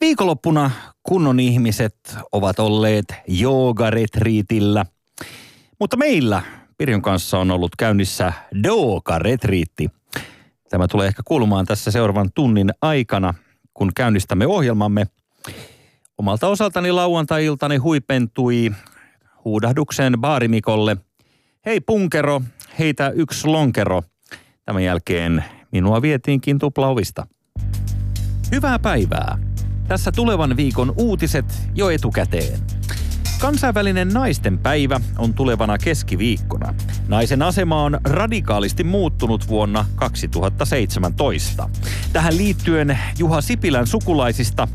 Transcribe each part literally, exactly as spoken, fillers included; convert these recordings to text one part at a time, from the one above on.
Viikonloppuna kunnon ihmiset ovat olleet joogaretriitillä, mutta meillä Pirjon kanssa on ollut käynnissä doogaretriitti. Tämä tulee ehkä kuulumaan tässä seuraavan tunnin aikana, kun käynnistämme ohjelmamme. Omalta osaltani lauantai-iltani huipentui huudahdukseen baarimikolle. Hei punkero, heitä yksi lonkero. Tämän jälkeen minua vietiinkin tuplaovista. Hyvää päivää. Tässä tulevan viikon uutiset jo etukäteen. Kansainvälinen naisten päivä on tulevana keskiviikkona. Naisen asema on radikaalisti muuttunut vuonna kaksituhattaseitsemäntoista. Tähän liittyen Juha Sipilän sukulaisista,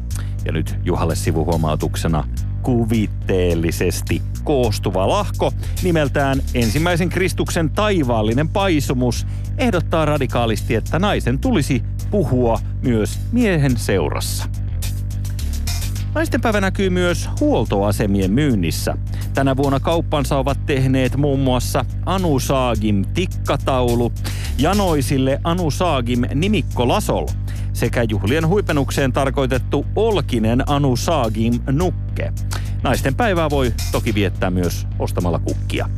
ja nyt Juhalle sivuhuomautuksena kuvitteellisesti koostuva lahko nimeltään Ensimmäisen Kristuksen taivaallinen paisumus ehdottaa radikaalisti, että naisen tulisi puhua myös miehen seurassa. Naistenpäivä näkyy myös huoltoasemien myynnissä. Tänä vuonna kauppansa ovat tehneet muun muassa Anu Saagim tikkataulu, janoisille Anu Saagim nimikko Lasol sekä juhlien huipennukseen tarkoitettu olkinen Anu Saagim nukke. Naistenpäivää voi toki viettää myös ostamalla kukkia.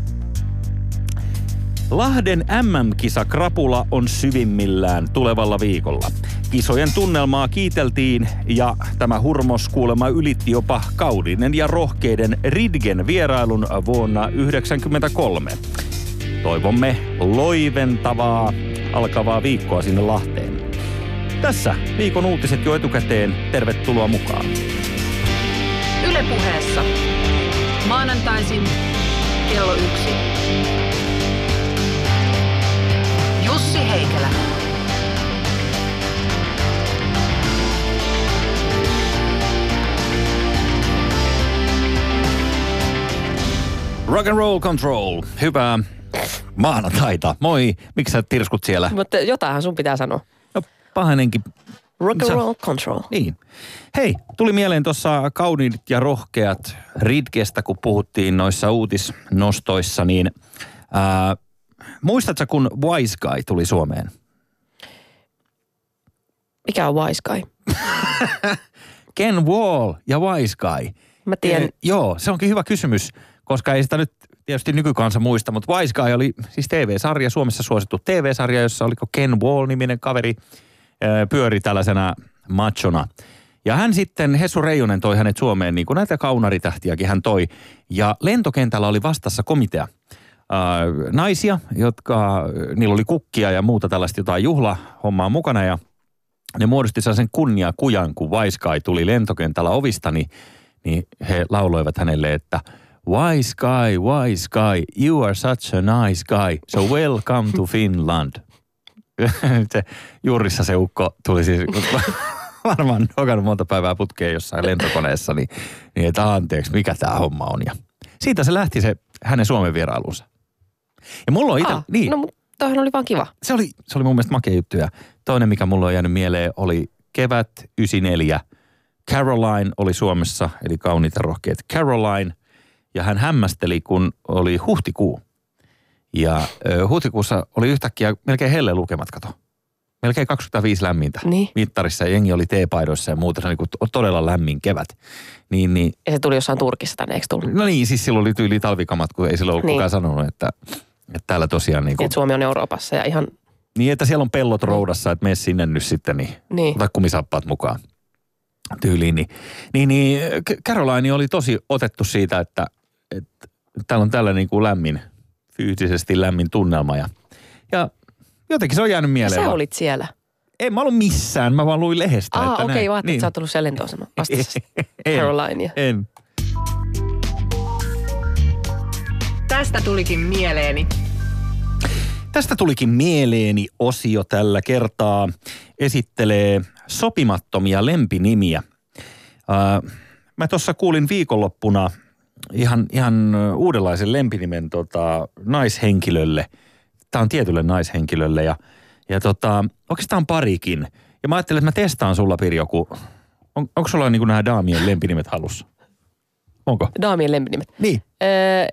Lahden M M-kisa krapula on syvimmillään tulevalla viikolla. Kisojen tunnelmaa kiiteltiin ja tämä hurmos kuulemma ylitti jopa Kaudinen ja Rohkeiden Ridgen vierailun vuonna yhdeksänkymmentäkolme. Toivomme loiventavaa alkavaa viikkoa sinne Lahteen. Tässä viikon uutiset jo etukäteen. Tervetuloa mukaan. Yle Puheessa. Maanantaisin kello yksi. Jussi Heikelä. Rock and roll control. Hyvää maanantaita. Moi. Miksi sä tirskut siellä? Mutta jotainhan sun pitää sanoa. No pahanenkin. Rock and roll control. Niin. Hei, tuli mieleen tuossa Kauniit ja Rohkeat Ridgestä, kun puhuttiin noissa uutisnostoissa, niin ää, muistatko, kun Wiseguy tuli Suomeen? Mikä on Wiseguy? Ken Wall ja Wiseguy. Mä tiedän. E, joo, se onkin hyvä kysymys, koska ei sitä nyt tietysti nykykansa muista, mutta Wiseguy oli siis T V-sarja, Suomessa suosittu T V-sarja, jossa oliko Ken Wall-niminen kaveri pyöri tällaisena machona. Ja hän sitten, Hessu Reijunen toi hänet Suomeen, niin kuin näitä kaunaritähtiäkin hän toi. Ja lentokentällä oli vastassa komitea. Naisia, jotka, niillä oli kukkia ja muuta tällaista jotain juhlahommaa mukana ja ne muodosti sellaisen kunniakujan, kun Wiseguy tuli lentokentällä ovista, niin, niin he lauloivat hänelle, että Wiseguy, Wiseguy, you are such a nice guy, so welcome to Finland. Se, juurissa se ukko tuli siis varmaan nokan monta päivää putkeen jossain lentokoneessa, niin, niin että anteeksi, mikä tämä homma on. Ja siitä se lähti se hänen Suomen vierailunsa. Ja mulla on itsellä, niin. No, toihan oli vaan kiva. Se oli, se oli mun mielestä makea juttu. Ja toinen, mikä mulla on jäänyt mieleen, oli kevät yhdeksänkymmentäneljä. Caroline oli Suomessa, eli Kauniita Rohkeita Caroline. Ja hän hämmästeli, kun oli huhtikuu. Ja ö, huhtikuussa oli yhtäkkiä melkein helleen lukemat, kato. Melkein kaksikymmentäviisi lämmintä. Niin. Mittarissa jengi oli teepaidoissa ja muuta. Se oli niin todella lämmin kevät. Niin, niin. Ja se tuli jossain Turkissa tänne, eikö tullut? No niin, siis silloin oli tyyli talvikamat, kun ei silloin ollut niin. Kukaan sanonut, että, että täällä tosiaan... Niin kuin... Että Suomi on Euroopassa ja ihan... Niin, että siellä on pellot roudassa, että mene sinne nyt sitten, niin, niin. Ota kumisappaat mukaan tyyliin. Niin, niin, niin Caroline oli tosi otettu siitä, että, että täällä on tällä niin kuin lämmin... fyysisesti lämmin tunnelma ja, ja jotenkin se on jäänyt mieleen. Ja sä vaan. Olit siellä? En mä ollut missään, mä vaan luin lehdestä. Aa, okei, okay, vaatit, niin. Sä oot tullut siellä lentoasema vastassa Carolinea. En. Tästä tulikin mieleeni. Tästä tulikin mieleeni osio tällä kertaa. Esittelee sopimattomia lempinimiä. Äh, mä tuossa kuulin viikonloppuna... Ihan, ihan uudenlaisen lempinimen tota, naishenkilölle. Tämä on tietylle naishenkilölle ja, ja tota, oikeastaan parikin. Ja mä ajattelin, että mä testaan sulla, Pirjo, kun on, onko sulla niin kuin nämä daamien lempinimet halussa? Onko? Daamien lempinimet? Niin. Öö,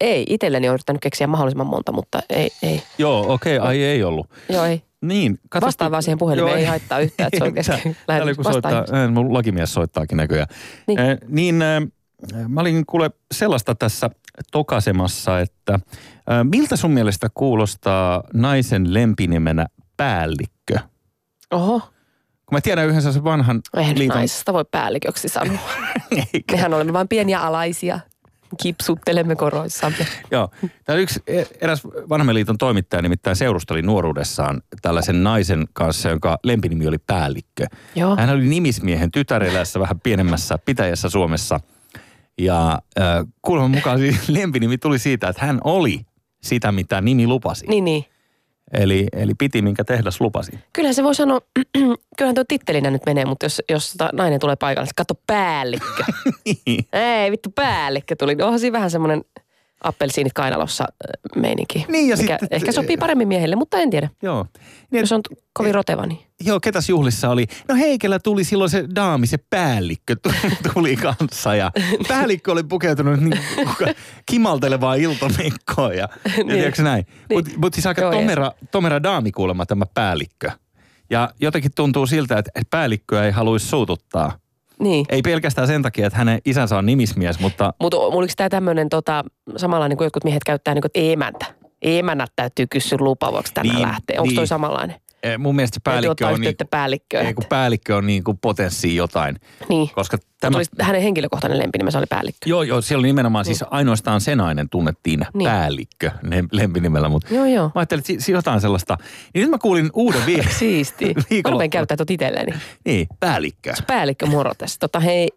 ei, itselleni on yrittänyt keksiä mahdollisimman monta, mutta ei. ei. Joo, okei, okay, ai ei ollut. Joo, ei. Niin. Katso, vastaan vaan siihen puhelimeen, ei haittaa yhtään, että se on kesken. Täällä joku soittaa, mun lakimies soittaakin näköjään. Niin. Eh, niin eh, mä olin kuule sellaista tässä tokasemassa, että eh, miltä sun mielestä kuulostaa naisen lempinimenä päällikkö? Oho. Kun mä tiedän yhdessä sen vanhan eihän liiton... naisesta voi päälliköksi sanoa. Mehän olemme vain pieniä alaisia. Kipsuttelemme koroissamme. Joo. Täällä yksi, eräs vanhemman liiton toimittaja nimittäin seurusteli nuoruudessaan tällaisen naisen kanssa, jonka lempinimi oli Päällikkö. Joo. Hän oli nimismiehen tytärelässä vähän pienemmässä pitäjässä Suomessa. Ja äh, kuuleman mukaan lempinimi tuli siitä, että hän oli sitä, mitä nimi lupasi. Niin, niin. Eli, eli piti, minkä tehdas lupasi. Kyllähän se voi sanoa, kyllähän tuo tittelinä nyt menee, mutta jos, jos nainen tulee paikalle, katso päällikkö. Niin. Ei vittu, päällikkö tuli. Onhan siinä vähän semmoinen appelsiinit kainalossa meininki, niin, ja mikä sit, ehkä sopii paremmin miehelle, mutta en tiedä. Joo. Niin, jos on et, kovin roteva, niin. Joo, ketäs juhlissa oli? No Heikelä tuli silloin se daami, se päällikkö tuli kanssa ja päällikkö oli pukeutunut niin kimaltelevaa iltamekkoa ja, niin. ja tiedätkö näin? Niin. Mutta mut siis aika joo, tomera, tomera daami kuulemma tämä päällikkö. Ja jotenkin tuntuu siltä, että päällikköä ei haluaisi suututtaa. Niin. Ei pelkästään sen takia, että hänen isänsä on nimismies, mutta... Mutta oliko tämä tämmöinen tota, samalla niin kuin jotkut miehet käyttää niin kuin, että emäntä. Emännät täytyy kysyä lupa, voiko tänne niin, lähteä. Onko niin. Toi samanlainen? Eh, mun mielestä päällikkö on, niinku, päällikkö, ei, kun päällikkö on niinku potenssiin jotain. Niin. Koska tämä... Hänen henkilökohtainen lempinimensä oli päällikkö. Joo, joo. Siellä oli nimenomaan niin. Siis ainoastaan se nainen tunnettiin niin. Päällikkö lempinimellä. Mutta joo, joo. Mä ajattelin, että si- jotain sellaista. Niin nyt mä kuulin uuden viikon. Siistii. Mä rupean käyttää tuot itselleni. Niin, päällikkö. Se päällikkö moro tässä. Tota hei,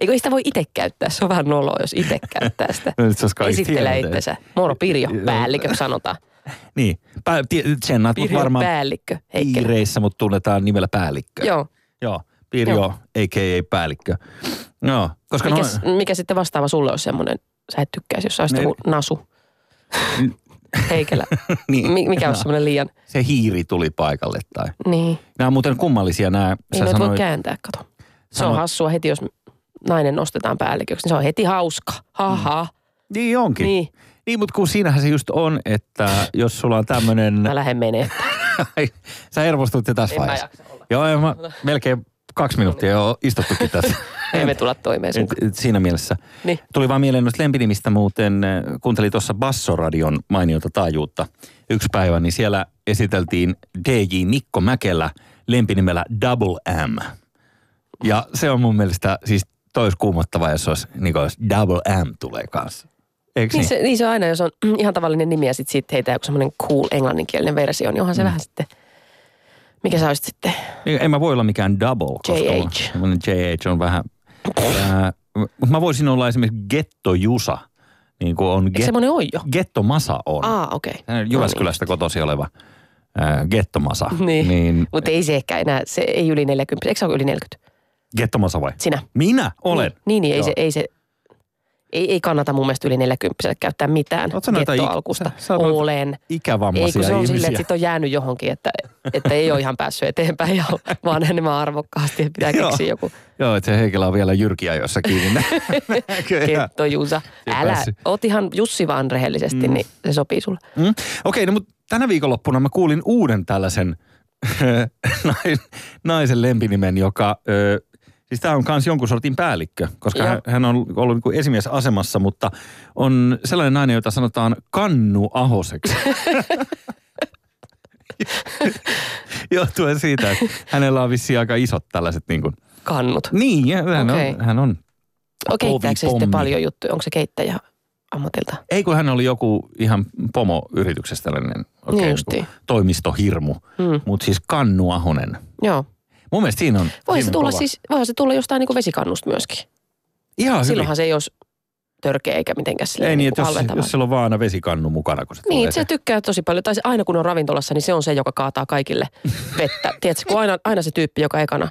eikö sitä voi itse käyttää? Se on vähän noloa, jos itse käyttää sitä. No, esittelee itsensä. Moro Pirjo, päällikkö sanotaan. Niin. Pää, tsennaat mut varmaan päällikkö, piireissä, mut tunnetaan nimellä päällikkö. Joo. Joo. Pirjo, joo. a k a päällikkö. Joo. Koska mikä, no... mikä sitten vastaava sulle olisi semmoinen, sä et tykkäisi, jos sä olisit joku nasu. Heikelä. Niin. Mi- mikä no. olisi semmoinen liian... Se hiiri tuli paikalle tai... Niin. Nämä on muuten kummallisia nämä... Niin noit sanoit... voi kääntää, kato. Se Sano... on hassua heti, jos nainen nostetaan päälliköksi, niin se on heti hauska. Haha. Mm. Niin onkin. Niin. Niin, mutta kun siinähän se just on, että jos sulla on tämmöinen... Mä lähden menee. Sä hermostut jo tässä vaiheessa. Joo, ja mä melkein kaksi minuuttia jo istuttukin tässä. Ei me tulla toimeen sun. Siinä mielessä. Niin. Tuli vaan mieleen noista lempinimistä muuten. Kuuntelin tuossa Bassoradion mainiota taajuutta yksi päivä, niin siellä esiteltiin D J Mikko Mäkelä lempinimellä Double M. Ja se on mun mielestä siis tois kuumottavaa, jos olisi, niin olisi Double M tulee kanssa. Niin? Niin, se, niin se on aina, jos on ihan tavallinen nimi ja sitten siitä heitä joku semmoinen cool englanninkielinen versio, niin onhan se mm. vähän sitten, mikä sä olisit sitten? En mä voi olla mikään double, koska semmoinen J H on vähän, mutta mä voisin olla esimerkiksi Getto Jusa, niin kuin on. Eikö semmoinen ole jo? Getto Masa on. Ah, okei. Okay. Jyväskylästä no niin. Kotosi oleva äh, Getto Masa. Niin, niin mutta ei se ehkä enää, se ei yli neljäkymmentä, eikö se ole yli neljäkymmentä? Getto Masa vai? Sinä. Minä olen? Niin, niin, niin ei se, ei se. Ei, ei kannata mun mielestä yli neljäkymppiselle käyttää mitään gettoalkusta. Sä, sä olen. Ikävammaisia ihmisiä. Ei, kun se on silleen, että sit on jäänyt johonkin, että, että ei ole ihan päässyt eteenpäin ja vaan enemmän arvokkaasti, että pitää keksiä joku. Joo, että se Heikelä on vielä jyrkiä jossakin. Gettojusa. Älä, oot ihan Jussi vaan rehellisesti, mm. niin se sopii sulle. Mm. Okei, okay, no mutta tänä viikonloppuna mä kuulin uuden tällaisen naisen lempinimen, joka... Ö, Siis tämä on myös jonkun sortin päällikkö, koska hän, hän on ollut niin kuin esimiesasemassa, mutta on sellainen nainen, jota sanotaan Kannu Ahoseksi. Johtuen siitä, että hänellä on vissiin aika isot tällaiset niin kuin... Kannut. Niin, ja hän okay. on. Hän on. Okei, keittääkö se sitten paljon juttuja? Onko se keittäjä ammatilta? Ei, kun hän oli joku ihan pomoyrityksestä tällainen okay, niin toimistohirmu, hmm. mutta siis Kannu Ahonen. Joo. Mun mielestä siinä on... Voihan se tulla, siis, voihan se tulla jostain niin kuin vesikannusta myöskin. Ihan silloinhan hyvin. Se ei olisi törkeä eikä mitenkään silleen niin kuin halventavaa. Ei niin, jos, jos siellä on vaan aina vesikannu mukana, kun se niin, tulee. Niin, se tykkää tosi paljon. Tai se, aina kun on ravintolassa, niin se on se, joka kaataa kaikille vettä. Tiedätkö, kun aina, aina se tyyppi, joka ekana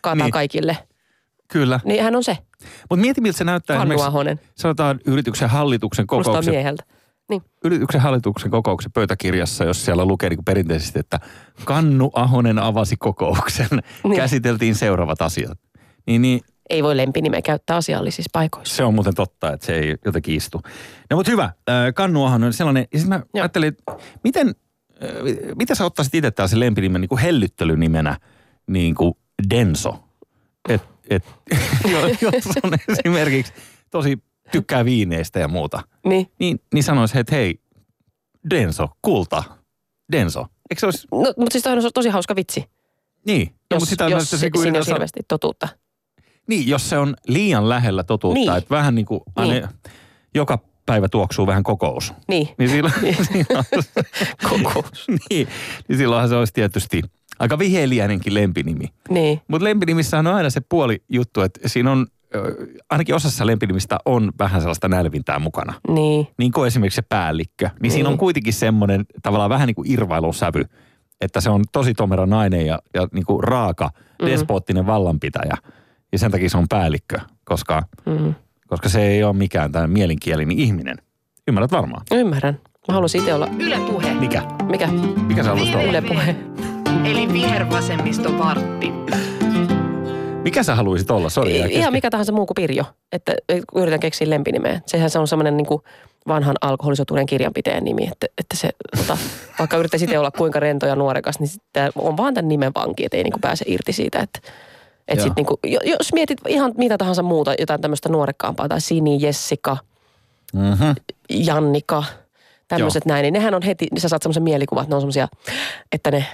kaataa niin. kaikille. Kyllä. Niin hän on se. Mutta mieti, miltä se näyttää esimerkiksi, sanotaan yrityksen hallituksen kokouksen. Kuulostaa mieheltä. Niin. Yrityksen hallituksen kokouksen pöytäkirjassa, jos siellä lukee niin kuin perinteisesti, että Kannu Ahonen avasi kokouksen, niin. käsiteltiin seuraavat asiat. Niin, niin. Ei voi lempinimeä käyttää asiallisissa paikoissa. Se on muuten totta, että se ei jotenkin istu. No mutta hyvä, Kannu Ahonen on sellainen, ja sitten mä Joo. ajattelin, että miten Mitä sä ottaisit itse tällaisen lempinimen, niin kuin hellyttelynimenä, niin kuin Denso? Et, et, jos on esimerkiksi tosi tykkää viineistä ja muuta, niin, niin, niin sanoisi, että hei, Denso, kulta, Denso. Eikö se olisi? No, mutta siis toihan on tosi hauska vitsi. Niin. Jos, no, mutta sitä jos se, siinä on osa... hirveästi totuutta. Niin, jos se on liian lähellä totuutta, niin. Että vähän niin kuin aine, niin. Joka päivä tuoksuu vähän kokous. Niin. Niin silloin... niin. kokous. Niin. Niin silloinhan se olisi tietysti aika viheliäinenkin lempinimi. Niin. Mutta lempinimissähän on aina se puoli juttu, että siinä on, ainakin osassa lempinimistä on vähän sellaista nälvintää mukana. Niin. Niin kuin esimerkiksi se päällikkö. Niin, niin. Siinä on kuitenkin semmoinen tavallaan vähän niin kuin irvailun sävy, että se on tosi tomera nainen ja, ja niin kuin raaka, mm. despoottinen vallanpitäjä. Ja sen takia se on päällikkö, koska, mm. koska se ei ole mikään tämmöinen mielinkielinen ihminen. Ymmärrät varmaan? Ymmärrän. Mä haluaisin itse olla... Yle Puhe. Mikä? Mikä? Mikä sä haluaisit olla? Yle Puhe. Eli vihervasemmisto vartti. Mikä sä haluaisit olla? Sori. Ihan mikä tahansa muu kuin Pirjo. Että yritän keksiä lempinimeä. Sehän se on semmoinen niin kuin vanhan alkoholisotuuden kirjanpiteen nimi. Että, että se, tota, vaikka yrittäisi itse olla kuinka rento ja nuorekas, niin on vaan tämän nimen vanki, että ei niin kuin pääse irti siitä, että... Että sit niinku, jos mietit ihan mitä tahansa muuta, jotain tämmöistä nuorekkaampaa, tai Sini, Jessica, mm-hmm. Jannika, tämmöiset näin, niin nehän on heti, sä saat semmoisen mielikuvan, että ne on semmoisia, että ne,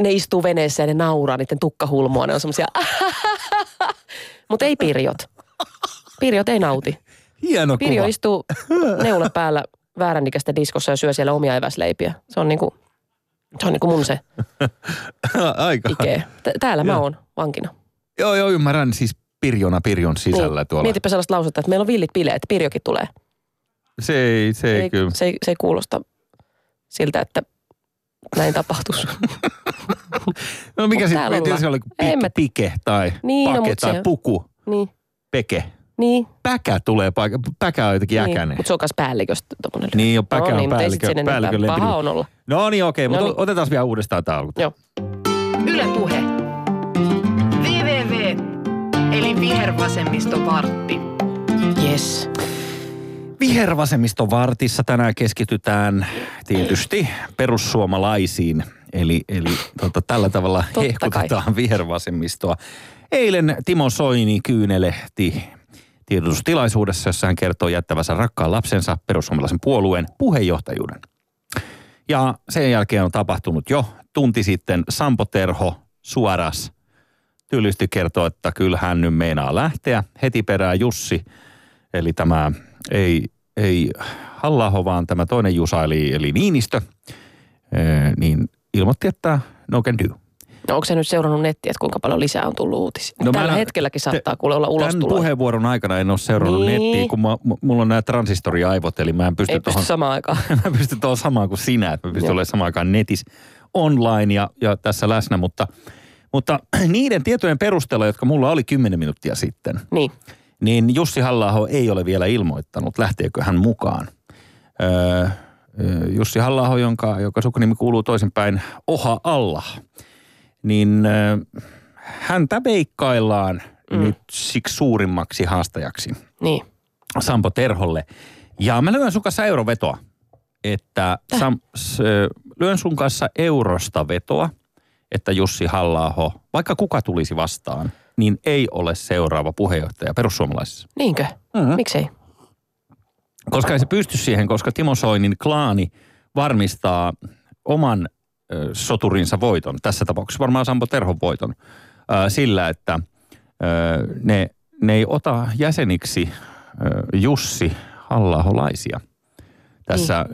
ne istuu veneessä ja ne nauraa niiden tukkahulmoa, ne on semmoisia, mutta ei Pirjot. Pirjot ei nauti. Hieno Pirjo kuva. Istuu neula päällä väärännikästä diskossa ja syö siellä omia eväsleipiä. Se on niinku, se on niinku mun se aika. Ikee. Täällä mä oon vankina. Joo, joo, ymmärrän. Siis Pirjona Pirjon sisällä niin. Tuolla. Mietipä sellaista lausetta, että meillä on villit bileet, Pirjokin tulee. Se ei, se ei, ei kyllä. Se ei, se ei kuulosta siltä, että näin tapahtuisi. No mikä sitten, tietysti oli pike, pike tai niin, pake no, tai se... puku, niin. Peke. Niin. Päkä tulee, päkä on jotenkin niin, äkäinen. Mutta se on kanssa päälliköstä tommoinen. Niin jo, päkä no, on niin, päällikö, päällikö lempinimi. Paha on olla. No niin, okei, okay, no, mutta niin. Otetaan vielä uudestaan tämä alku. Joo. Yle Puhe. Eli vihervasemmistovartti. Yes. Vihervasemmistovartissa tänään keskitytään tietysti perussuomalaisiin. Eli, eli tota, tällä tavalla hehkutetaan vihervasemmistoa. Eilen Timo Soini kyynelehti tiedotustilaisuudessa, jossa hän kertoo jättävänsä rakkaan lapsensa perussuomalaisen puolueen puheenjohtajuuden. Ja sen jälkeen on tapahtunut jo tunti sitten Sampo Terho suoras. Tylysti kertoo, että kyllä hän nyt meinaa lähteä. Heti perään Jussi, eli tämä ei, ei Halla-aho, vaan tämä toinen Jusa, eli, eli Niinistö, ee, niin ilmoitti, että no can do. No onko se nyt seurannut nettiä, että kuinka paljon lisää on tullut uutisia? No tällä mä, hetkelläkin saattaa kuule olla ulostuloja. Tämän puheenvuoron aikana en ole seurannut niin. Nettiä, kun mä, mulla on nämä transistoriaivot, eli mä en pysty tuohon samaan aikaan. Mä en pysty tuohon samaan kuin sinä, että mä pystyn olemaan samaan aikaan netissä online ja, ja tässä läsnä, mutta... Mutta niiden tietojen perusteella, jotka mulla oli kymmenen minuuttia sitten, niin, niin Jussi Halla-aho ei ole vielä ilmoittanut, lähteekö hän mukaan. Öö, Jussi Halla-aho, jonka, jonka sukunimi kuuluu toisinpäin Oha Allah, niin öö, häntä veikkaillaan mm. nyt siksi suurimmaksi haastajaksi. Niin. Sampo Terholle. Ja mä lyön sun kanssa eurovetoa. Että sam, öö, lyön sun kanssa eurosta vetoa. Että Jussi Halla-aho, vaikka kuka tulisi vastaan, niin ei ole seuraava puheenjohtaja perussuomalaisissa. Niinkö? Mm-hmm. Miksei? Koska ei se pysty siihen, koska Timo Soinin klaani varmistaa oman ö, soturinsa voiton. Tässä tapauksessa varmaan Sampo Terhon voiton. Ö, sillä, että ö, ne, ne ei ota jäseniksi ö, Jussi Halla-aholaisia tässä ö,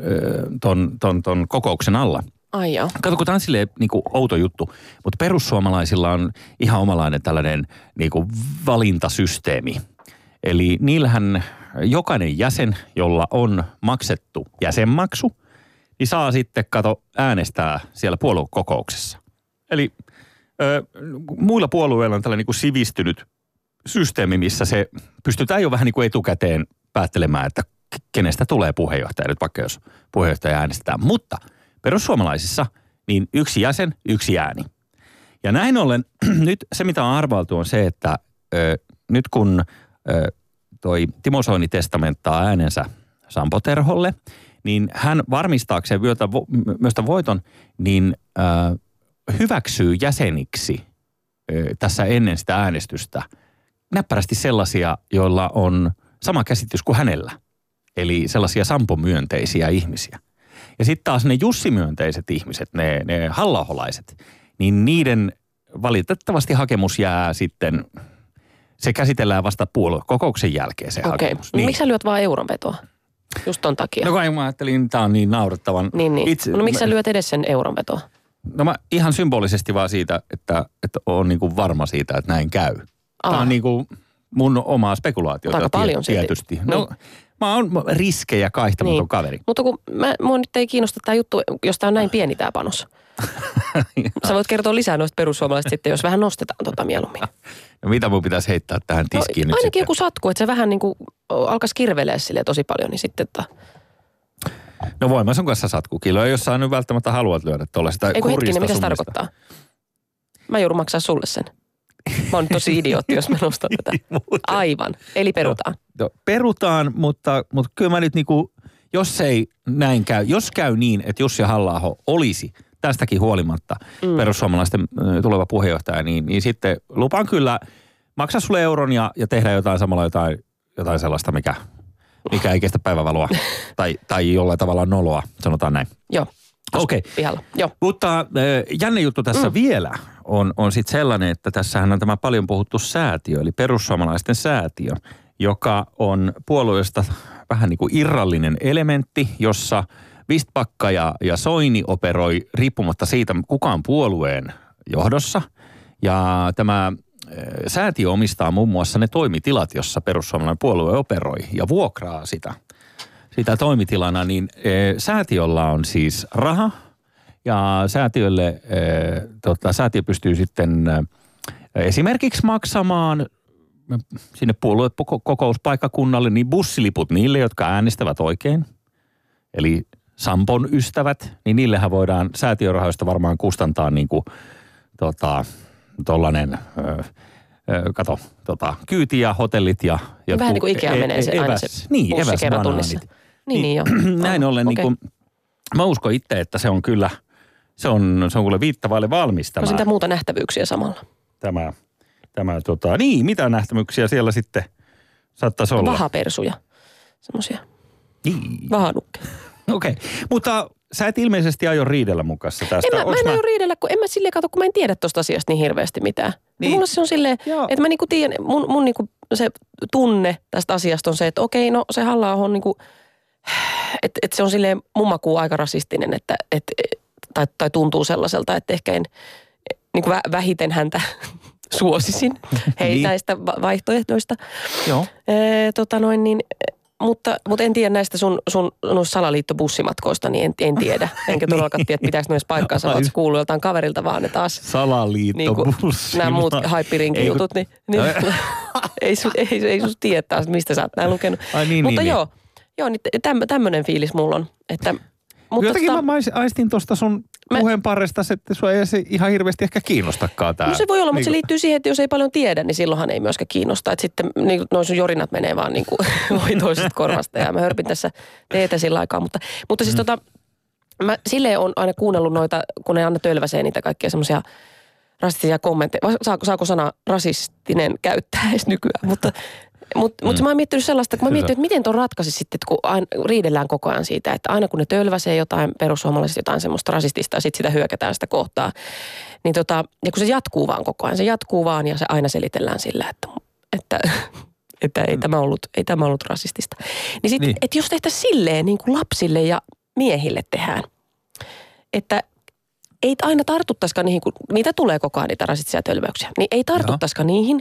ton, ton, ton kokouksen alla. Ai joo. Kato, kun tämä on silleen niin kuin outo juttu, mutta perussuomalaisilla on ihan omalainen tällainen niin kuin valintasysteemi. Eli niillähän jokainen jäsen, jolla on maksettu jäsenmaksu, niin saa sitten, kato, äänestää siellä puoluekokouksessa. Eli ö, muilla puolueilla on tällainen niin kuin sivistynyt systeemi, missä se pystytään jo vähän niin kuin etukäteen päättelemään, että kenestä tulee puheenjohtaja, nyt vaikka jos puheenjohtaja äänestetään, mutta... Perussuomalaisissa niin yksi jäsen, yksi ääni. Ja näin ollen nyt se, mitä on arvailtu, on se, että ö, nyt kun ö, toi Timo Soini testamenttaa äänensä Sampo Terholle, niin hän varmistaakseen myös tämän voiton, niin äh, hyväksyy jäseniksi äh, tässä ennen sitä äänestystä näppärästi sellaisia, joilla on sama käsitys kuin hänellä. Eli sellaisia Sampo-myönteisiä ihmisiä. Ja sitten taas ne Jussi-myönteiset ihmiset, ne, ne halla-aholaiset, niin niiden valitettavasti hakemus jää sitten, se käsitellään vasta puoluekokouksen jälkeen se okay. hakemus. Okei, niin. Miksi sä lyöt vaan euron vetoa? Just ton takia. No kai mä ajattelin, että tää on niin naurettavan. Niin, niin. Itse, no miksi sä lyöt edes sen euron vetoa? No mä ihan symbolisesti vaan siitä, että, että on niinku varma siitä, että näin käy. Aa. Tää on niinku mun omaa spekulaatiota. Aika paljon tietysti. Silti. No. Mä oon riskejä kaihtamaton niin. kaveri. Mutta kun mä, mua nyt ei kiinnosta tää juttu, jos tää on näin pieni tää panos. Sä voit kertoa lisää noista perussuomalaisista sitten, jos vähän nostetaan tota mieluummin. No mitä mun pitäisi heittää tähän tiskiin no, nyt ainakin sitten? Joku satku, että se vähän niin kuin alkaisi kirvelee silleen tosi paljon, niin sitten että... No voi mä sun kanssa satkukiloja, jos sä nyt välttämättä haluat lyödä tuollaista kurjista summista. Eiku hetkinen, mitä se tarkoittaa? Mä joudun maksaa sulle sen. Mä oon tosi idiootti, jos mä nostan tätä. Aivan. Eli perutaan. No, no, perutaan, mutta, mutta kyllä mä nyt niinku, jos ei näin käy, jos käy niin, että Jussi Halla-aho olisi tästäkin huolimatta mm. perussuomalaisten tuleva puheenjohtaja, niin, niin sitten lupaan kyllä maksaa sulle euron ja, ja tehdä jotain samalla jotain, jotain sellaista, mikä, mikä ei kestä päivävaloa tai, tai jollain tavalla noloa, sanotaan näin. Joo. Okei, okay. Mutta äh, jänne juttu tässä mm. vielä on, on sitten sellainen, että tässähän on tämä paljon puhuttu säätiö, eli perussuomalaisten säätiö, joka on puolueesta vähän niin kuin irrallinen elementti, jossa Vistbakka ja, ja Soini operoi riippumatta siitä, kuka on puolueen johdossa. Ja tämä äh, säätiö omistaa muun muassa ne toimitilat, jossa perussuomalainen puolue operoi ja vuokraa sitä. Sitä toimitilana, niin e, säätiöllä on siis raha ja säätiölle, e, tota, säätiö pystyy sitten e, esimerkiksi maksamaan sinne puoluekokouspaikkakunnalle niin bussiliput niille, jotka äänestävät oikein. Eli Sampon ystävät, niin niillähän voidaan säätiörahoista varmaan kustantaa niin kuin tota, tollainen... E, Kato, tota, kyyti ja hotellit ja... ja vähän niin kuin Ikea e- menee se aina se niin, bussi kerran tunnissa. Niin, niin joo. Näin ollen okay. niin kuin, mä uskon itse, että se on kyllä, se on, se on kyllä viittavaille valmis tämä. On sitä muuta nähtävyyksiä samalla. Tämä, tämä tota, niin, mitä nähtävyyksiä siellä sitten saattaisi olla? Vahapersuja, semmoisia. Niin. Vahanukkeja. Okei, okay. Mutta... Sä et ilmeisesti aio riidellä mun kanssa tästä. En mä, mä en mä... aio riidellä, kun en mä silleen kato, kun mä en tiedä tosta asiasta niin hirveästi mitään. Niin. Mulla se on silleen, Joo. että mä niinku tiedän, mun, mun niinku se tunne tästä asiasta on se, että okei, no se Halla-aho on niinku, että et se on silleen mun makuun aika rasistinen, että, et, tai, tai tuntuu sellaiselta, että ehkä en niinku vä, vähiten häntä suosisin heitä niin. näistä vaihtoehdoista. Joo. E, tota noin niin... Mutta, mutta en tiedä näistä sun, sun no salaliittobussimatkoista, niin en, en tiedä. Enkä todellakaan tiedä, pitääkö noissa paikkaansa, vaan se kuuluu joltain kaverilta vaan ne taas. Salaliittobussi. Niin nämä muut haippirinkin jutut, niin, niin ei sus ei, ei sus tiedä taas, mistä sä oot nää lukenut. Ai niin, mutta niin, joo, niin. joo niin täm, tämmönen fiilis mulla on. Että, mutta jotakin tota, mä aistin tuosta sun puheenparrestasi, että sua ei se ihan hirveästi ehkä kiinnostakaan tää. No se voi olla, niin, mutta se liittyy siihen, että jos ei paljon tiedä, niin silloinhan ei myöskään kiinnosta. Että sitten niin, noin sun jorinat menee vaan niin kuin voi toisesta korvasta ja mä hörpin tässä teetä sillä aikaa. Mutta, mutta siis mm. tota, mä silleen on aina kuunnellut noita, kun ne Anna Tölväsee niitä kaikkia semmoisia rasistisia kommentteja. Saako, saako sana rasistinen käyttää edes nykyään, mutta... Mutta mm. mut mä oon miettinyt sellaista, kun mä mietin, että miten tuon ratkaisisi sitten, kun aina, riidellään koko ajan siitä, että aina kun ne tölväsee jotain, perussuomalaiset jotain semmoista rasistista, ja sitten sitä hyökätään sitä kohtaa. Niin tota, ja kun se jatkuu vaan koko ajan, se jatkuu vaan ja se aina selitellään sillä, että, että, että ei, mm. tämä ollut, ei tämä ollut rasistista. Niin sitten, niin. että jos tehtäisiin silleen niin kuin lapsille ja miehille tehdään, että... ei aina tartuttaisikaan niihin, kun niitä tulee koko ajan niitä rasistisia tölväyksiä, niin ei tartuttaisikaan niihin.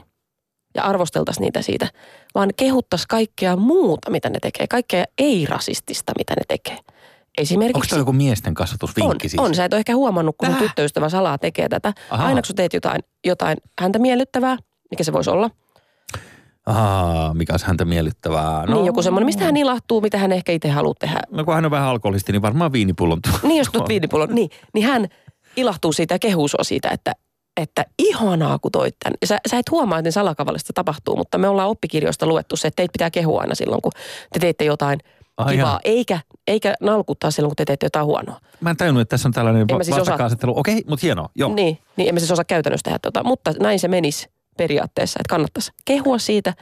Ja arvosteltaisiin niitä siitä, vaan kehuttaisiin kaikkea muuta, mitä ne tekee. Kaikkea ei-rasistista, mitä ne tekee. Esimerkiksi... Onko tämä joku miesten kasvatusvinkki on, siis? On, sä et ole ehkä huomannut, kun tyttöystävä salaa tekee tätä. Aha. Aina kun sä teet jotain, jotain häntä miellyttävää, mikä se voisi olla? Ahaa, mikä on häntä miellyttävää? No, niin joku semmoinen, mistä hän ilahtuu, mitä hän ehkä itse haluaa tehdä. No kun hän on vähän alkoholisti, niin varmaan viinipullon. Niin, jos tulet viinipullon, niin, niin hän ilahtuu siitä ja kehuu sua siitä, että... että ihanaa, kun toit tämän. Sä, sä et huomaa, että salakavallista tapahtuu, mutta me ollaan oppikirjoista luettu se, että teitä pitää kehua aina silloin, kun te teette jotain Ai kivaa, eikä, eikä nalkuttaa silloin, kun te teette jotain huonoa. Mä en tajunnut, että tässä on tällainen va- siis vastakkainasettelu. Okei, okay, mutta hienoa, joo. Niin, niin emme siis osaa käytännössä tehdä tota, mutta näin se menisi periaatteessa, että kannattaisi kehua siitä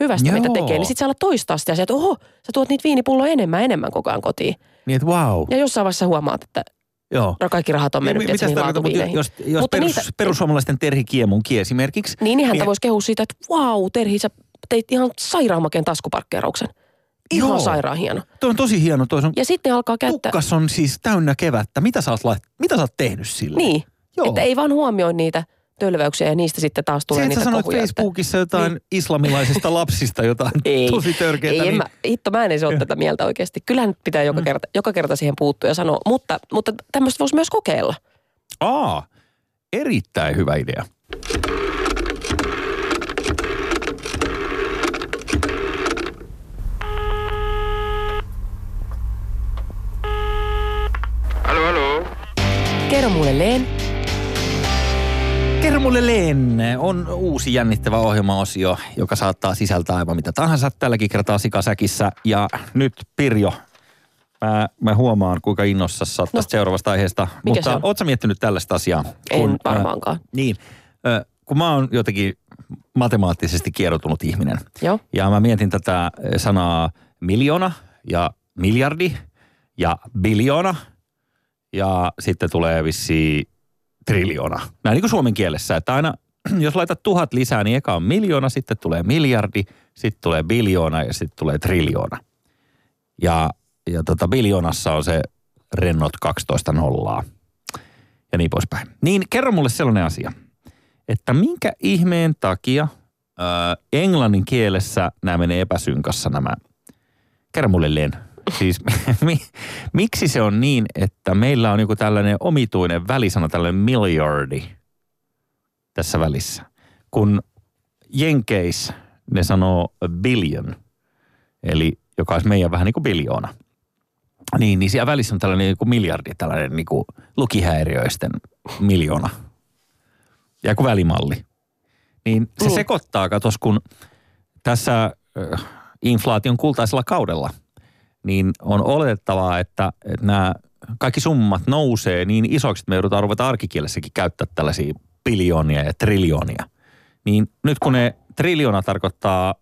hyvästä, joo, mitä tekee. Niin sit sä alat toistaa sitä asiaa, että oho, sä tuot niitä viinipulloa enemmän enemmän koko ajan kotiin. Niin, että wow. Ja jossain vaiheessa huomaat, että joo, no kaikki rahat on mennyt, että niihin laatuviineihin. Jos, jos mutta perus, niitä, perussuomalaisten Terhi Kiemun esimerkiksi. Niin, niin häntä niin voisi kehua siitä, että vau, wow, Terhi, sä teit ihan sairaanmakeen taskuparkkeerauksen. Ihan joo, sairaan hieno. Tuo on tosi hieno. Tuo on, ja sitten alkaa käyttää. Kukkas on siis täynnä kevättä. Mitä sä oot, lait... Mitä sä oot tehnyt sille? Niin. Joo. Että ei vaan huomioi niitä tölväyksiä ja niistä sitten taas tulee se, niitä kohuja. Se, että sanoit Facebookissa jotain niin islamilaisista lapsista, jotain ei, tosi törkeätä. Ei, niin... en mä, hitto, mä en edes ole tätä mieltä oikeasti. Kyllähän pitää joka kerta, joka kerta siihen puuttua ja sanoa, mutta, mutta tämmöistä voisi myös kokeilla. Aa, erittäin hyvä idea. Kerro mulle Leen. Kerro mulle Leen on uusi jännittävä ohjelmaosio, joka saattaa sisältää aivan mitä tahansa. Tälläkin kertaa sikasäkissä. Ja nyt Pirjo, mä, mä huomaan kuinka innossa sä oot tästä seuraavasta aiheesta. Mikä mutta oot sä miettinyt tällaista asiaa? En kun, varmaankaan. Äh, niin, äh, kun mä oon jotenkin matemaattisesti kieroutunut ihminen. Joo. Ja mä mietin tätä sanaa miljoona ja miljardi ja biljoona. Ja sitten tulee vissiin triljoona. Näin niin kuin suomen kielessä, että aina jos laitat tuhat lisää, niin eka on miljoona, sitten tulee miljardi, sitten tulee biljoona ja sitten tulee triljoona. Ja, ja tota, biljoonassa on se rennot kaksitoista nollaa ja niin poispäin. Niin kerro mulle sellainen asia, että minkä ihmeen takia äh, englannin kielessä nämä menee epäsynkassa nämä. Kerro mulle Leen. Siis mi, miksi se on niin, että meillä on joku tällainen omituinen välisana, tällainen miljardi tässä välissä. Kun jenkeis ne sanoo billion, eli joka olisi meidän vähän niin kuin biljoona. Niin, niin siellä välissä on tällainen joku miljardi, tällainen niin kuin lukihäiriöisten miljoona. Ja joku välimalli. Niin se sekoittaa, katos, kun tässä inflaation kultaisella kaudella niin on oletettavaa, että, että nämä kaikki summat nousee niin isoiksi, että me joudutaan ruveta arkikielessäkin käyttää tällaisia biljoonia ja triljoonia. Niin nyt kun ne triljoona tarkoittaa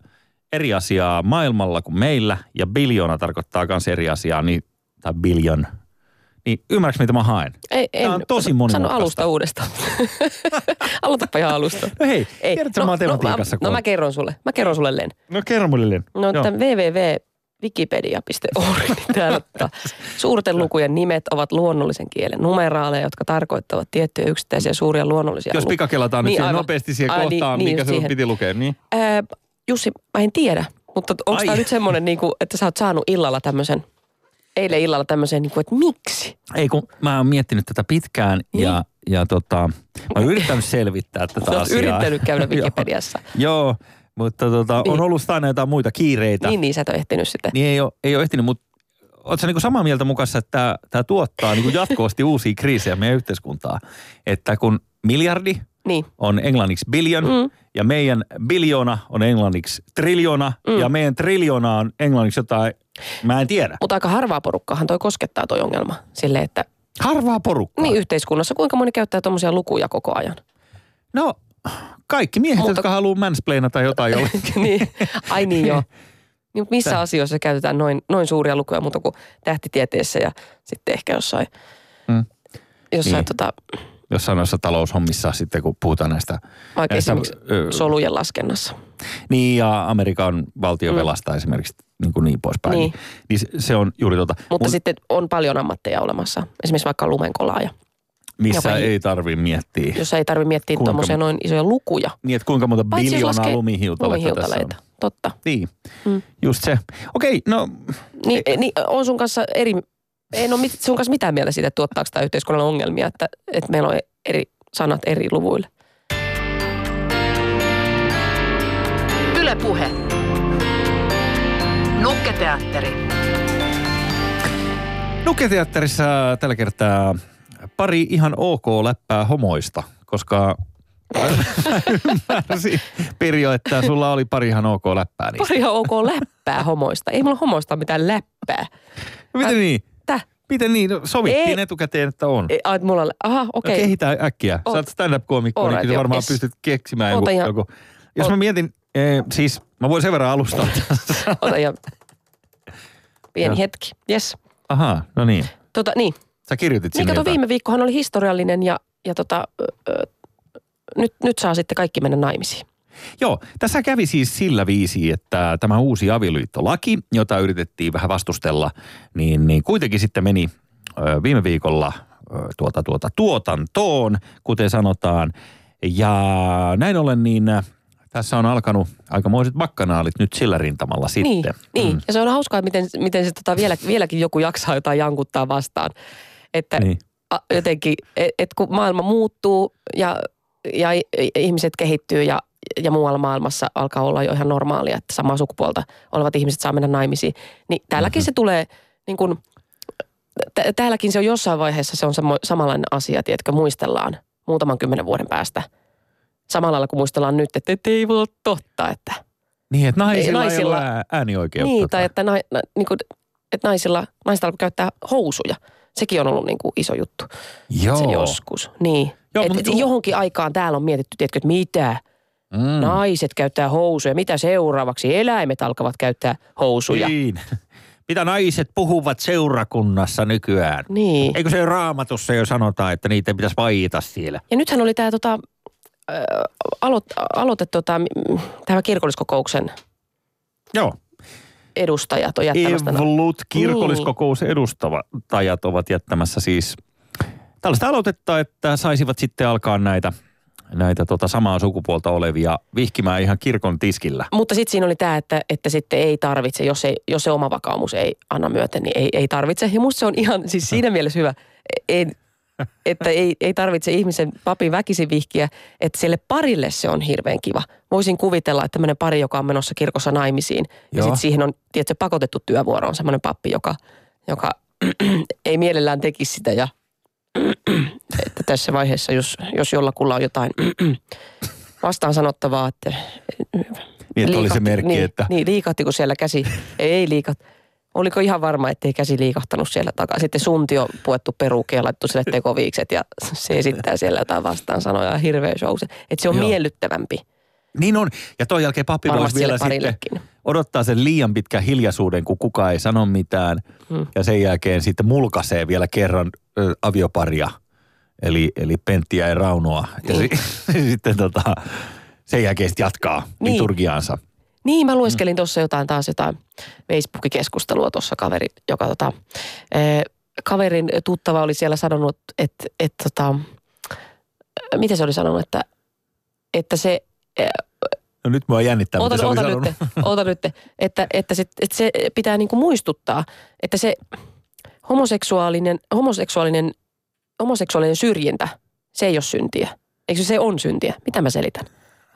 eri asiaa maailmalla kuin meillä, ja biljoona tarkoittaa myös eri asiaa, niin, tai biljon, niin ymmärrätkö mitä mä haen? Ei, en. Tämä on tosi monimutkaista. Sano alusta uudestaan. Aloitapa ihan alusta. No hei, ei. Tiedätkö no, matematiikassa? No, no, no mä kerron sulle. Mä kerron sulle Len. No kerro mulle Len. No joo, tämän www. wikipedia piste org täällä ottaa. Suurten lukujen nimet ovat luonnollisen kielen numeraaleja, jotka tarkoittavat tiettyjä yksittäisiä suuria luonnollisia lukuja. Jos pikakelataan niin, nyt aivan, nopeasti siihen aivan, kohtaan, niin, mikä niin, se piti lukea, niin? Ää, Jussi, mä en tiedä, mutta onko tämä nyt semmoinen, niin että sä oot saanut illalla tämmöisen, eilen illalla tämmöisen, niin kuin, että miksi? Ei kun mä oon miettinyt tätä pitkään niin. ja, ja tota, mä oon yrittänyt selvittää tätä asiaa. Sä oot yrittänyt käydä Wikipediassa. Joo. Mutta tota, niin. on ollut aina jotain muita kiireitä. Niin, niin sä et ole ehtinyt sitä. Niin ei ole, ei ole ehtinyt, mutta ootko sä niinku samaa mieltä mukassa, että tämä tuottaa niinku jatkuvasti uusia kriisejä meidän yhteiskuntaa? Että kun miljardi niin on englanniksi billion mm. ja meidän biljoona on englanniksi triljoona mm. ja meidän triljoona on englanniksi jotain, mä en tiedä. Mutta aika harvaa porukkaahan toi koskettaa toi ongelma sille, että... Harvaa porukkaa? Niin yhteiskunnassa. Kuinka moni käyttää tommosia lukuja koko ajan? No... Kaikki miehet, mutta... jotka haluaa mansplainata jotain jollekin. Niin. Ai niin joo. Niin, missä Tää. asioissa käytetään noin, noin suuria lukuja muuta kuin tähtitieteessä ja sitten ehkä jossain, mm. jossain niin. tota... Jossain noissa taloushommissa sitten, kun puhutaan näistä... Vaikka näistä, esimerkiksi solujen laskennassa. Niin, ja Amerikan valtiovelasta mm. esimerkiksi niin, kuin niin poispäin. Niin. Niin se on juuri tuota... Mutta Mun... sitten on paljon ammatteja olemassa. Esimerkiksi vaikka lumenkolaaja. Missä jopa ei tarvitse miettiä. Jossa ei tarvitse miettiä tuommoisia noin isoja lukuja. Niin, että kuinka monta biljoonaa lumihiutaleita tässä on. Totta. Niin, mm. just se. Okei, no... Niin, e- niin, on sun kanssa eri... En ole mit, sun kanssa mitään mieltä siitä, että tuottaako tämä yhteiskunnan ongelmia, että, että meillä on eri sanat eri luvuille. Yle Puhe. Nukketeatteri. Nukketeatterissa tällä kertaa... Pari ihan ok läppää homoista, koska Ymmärsin. Pirjo, että sulla oli pari ihan ok läppää niistä. Pari ihan ok läppää homoista. Ei mulla homoista mitään läppää. No miten niin? Täh? Miten niin? No, sovittiin ei. Etukäteen, että on. Ei, a, mulla... Aha, okei. Okay. No, kehitä äkkiä. Oot. Sä oot stand-up-koomikko, right, niin kyllä varmaan yes. pystyt keksimään joku. Ihan... joku. Jos Oot. mä mietin, ee, siis mä voin sen verran alustaa. Ota ihan pieni ja. hetki. Yes. Aha, no niin. Tota niin. Sä kirjoitit sinne jotain. Viime viikkohan oli historiallinen ja, ja tota... Ö, Nyt, nyt saa sitten kaikki mennä naimisiin. Joo, tässä kävi siis sillä viisiin, että tämä uusi avioliittolaki, jota yritettiin vähän vastustella, niin, niin kuitenkin sitten meni ö, viime viikolla ö, tuota, tuota, tuotantoon, kuten sanotaan. Ja näin ollen niin ä, tässä on alkanut aikamoiset bakkanaalit nyt sillä rintamalla sitten. Niin, niin. Mm. Ja se on hauskaa, miten, miten se tota vielä, vieläkin joku jaksaa jotain jankuttaa vastaan. Että niin. a, jotenkin, että et kun maailma muuttuu ja... ja ihmiset kehittyy ja, ja muualla maailmassa alkaa olla jo ihan normaalia, että samaa sukupuolta olevat ihmiset saa mennä naimisiin. Niin täälläkin mm-hmm. se tulee, niin kuin, t- täälläkin se on jossain vaiheessa, se on samo, samanlainen asia, tiedätkö, muistellaan muutaman kymmenen vuoden päästä. Samalla lailla kuin muistellaan nyt, että, että ei voi olla totta, että... Niin, että naisilla, naisilla ei ole äänioikeutta. Niin, tai että, na, niin kuin, että naisilla, naisilla alkoi käyttää housuja. Sekin on ollut niin kuin iso juttu. Joo. Se joskus, niin. Joo, et, et johonkin aikaan täällä on mietitty, tiedätkö, että mitä? Mm. Naiset käyttää housuja. Mitä seuraavaksi? Eläimet alkavat käyttää housuja. Niin. Mitä naiset puhuvat seurakunnassa nykyään? Niin. Eikö se Raamatussa jo sanota, että niitä pitäisi vaihtaa siellä? Ja nythän oli tämä tota, äh, aloite, aloite tota, tämä kirkolliskokouksen Joo. edustajat on jättämässä. Evolut, kirkolliskokouksen edustajat ovat jättämässä siis... Tällaista aloitetta, että saisivat sitten alkaa näitä, näitä tota samaa sukupuolta olevia vihkimään ihan kirkon tiskillä. Mutta sitten siinä oli tämä, että, että sitten ei tarvitse, jos, ei, jos se oma vakaumus ei anna myöten, niin ei, ei tarvitse. Ja musta se on ihan siis siinä mielessä hyvä, ei, että ei, ei tarvitse ihmisen papin väkisin vihkiä, että sille parille se on hirveän kiva. Voisin kuvitella, että tämmöinen pari, joka on menossa kirkossa naimisiin, Joo. ja sitten siihen on tietysti pakotettu työvuoroon semmoinen pappi, joka, joka ei mielellään tekisi sitä ja... että tässä vaiheessa, jos, jos jollakulla on jotain vastaan sanottavaa, että... Niin, että oli se merkki, niin, että... Niin, liikahtiko siellä käsi? Ei liikat. Oliko ihan varma, ettei käsi liikahtanut siellä takaa? Sitten suntio puettu peruukin ja laittu sille tekoviikset ja se esittää siellä jotain vastaan sanoja. Hirveä show. Että se on Joo. miellyttävämpi. Niin on. Ja ton jälkeen pappi voisi vielä sitten odottaa sen liian pitkän hiljaisuuden, kun kukaan ei sano mitään. Hmm. Ja sen jälkeen sitten mulkaisee vielä kerran ö, avioparia, eli, eli Penttiä ja Raunoa. Ja niin. sitten tota, sen jälkeen sitten jatkaa niin. liturgiaansa. Niin, mä lueskelin tuossa jotain taas jotain Facebook-keskustelua tuossa kaveri, joka tota, eh, kaverin tuttava oli siellä sanonut, että et, tota, miten se oli sanonut, että, että se... No nyt mua jännittää, oota, mitä se oli sanonut. Oota nyt, että, että, se, että se pitää niinku muistuttaa, että se homoseksuaalinen, homoseksuaalinen, homoseksuaalinen syrjintä, se ei ole syntiä. Eikö se on syntiä? Mitä mä selitän?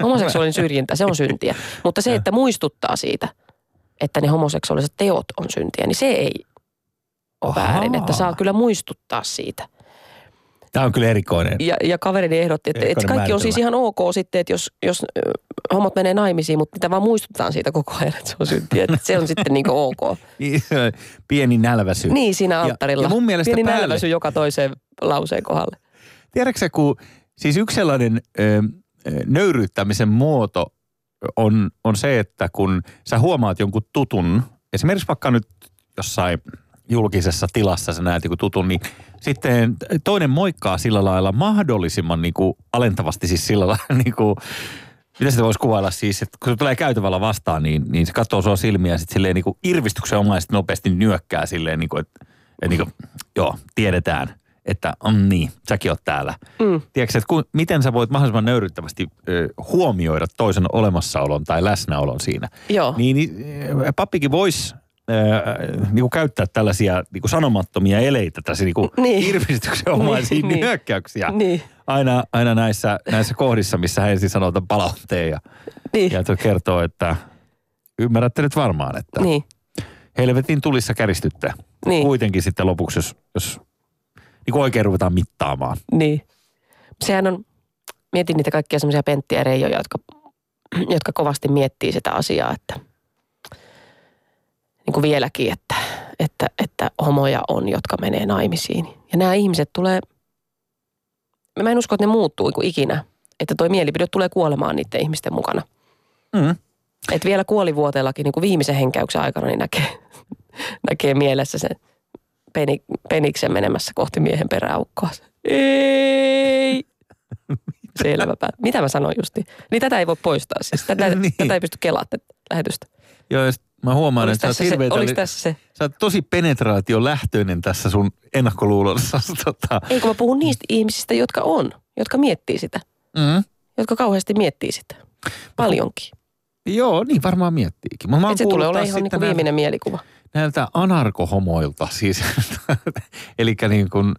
Homoseksuaalinen syrjintä, se on syntiä. Mutta se, että muistuttaa siitä, että ne homoseksuaaliset teot on syntiä, niin se ei ole Ahaa. väärin. Että saa kyllä muistuttaa siitä. Tämä on kyllä erikoinen. Ja, ja kaverini ehdotti, että, että kaikki on siis ihan ok sitten, että jos, jos homot menee naimisiin, mutta niitä vaan muistutaan siitä koko ajan, että se on syntiä. Että se on sitten niin kuin ok. Pieni nälväsy. Niin, siinä alttarilla. Ja, ja mun mielestä Pieni päälle. nälväsy joka toiseen lauseen kohdalle. Tiedätkö sä, kun siis yksi sellainen ö, nöyryyttämisen muoto on, on se, että kun sä huomaat jonkun tutun, esimerkiksi vaikka nyt jossain... julkisessa tilassa sä näet joku tutun, niin sitten toinen moikkaa sillä lailla mahdollisimman niin kuin alentavasti siis sillä lailla niin kuin, mitä sitä voisi kuvailla siis, että kun se tulee käytävällä vastaan, niin, niin se katsoo sua silmiä ja sitten silleen niin kuin irvistyksenomaisesti nopeasti nyökkää silleen niin kuin, että, että niin kuin, joo, tiedetään, että on niin, säkin oot täällä. Mm. Tiedätkö, että kun, miten sä voit mahdollisimman nöyryttävästi ö, huomioida toisen olemassaolon tai läsnäolon siinä. Joo. Niin pappikin voisi... Niin kuin käyttää tällaisia niin kuin sanomattomia eleitä tässä niin kuin niin. irvistyksen omaisia niin. nyökkäyksiä niin. aina, aina näissä, näissä kohdissa, missä hän ensin sanoo tämän palautteen ja, niin. ja kertoo, että ymmärrätte nyt varmaan, että niin. helvetin tulissa käristytte. Niin. Kuitenkin sitten lopuksi, jos, jos niin kuin oikein ruvetaan mittaamaan. Niin. Sehän on, mietin niitä kaikkia semmoisia penttiä reijoja, jotka, jotka kovasti miettii sitä asiaa, että niin kuin vieläkin, että, että, että homoja on, jotka menee naimisiin. Ja nämä ihmiset tulee, mä en usko, että ne muuttuu ikinä, että toi mielipide tulee kuolemaan niiden ihmisten mukana. Mm. Että vielä kuolivuoteellakin niin kuin viimeisen henkäyksen aikana niin näkee, näkee mielessä sen peni, peniksen menemässä kohti miehen peräaukkoa. Ei! Selväpä. Mitä mä sanoin justiin? Niin tätä ei voi poistaa siis. Tätä, niin. tätä ei pysty kelaamaan tätä lähetystä. Joo, jos mä huomaan, että sä oot tässä sä oot tosi penetraatiolähtöinen tässä sun ennakkoluulossa. Tota. Ei, kun mä puhun niistä ihmisistä, jotka on, jotka miettii sitä. Mm. Jotka kauheasti miettii sitä. Paljonkin. Joo, niin varmaan miettiikin. Mä se tulee olemaan ihan niinku viimeinen näiltä, mielikuva. Näiltä anarkohomoilta siis. Eli niin kuin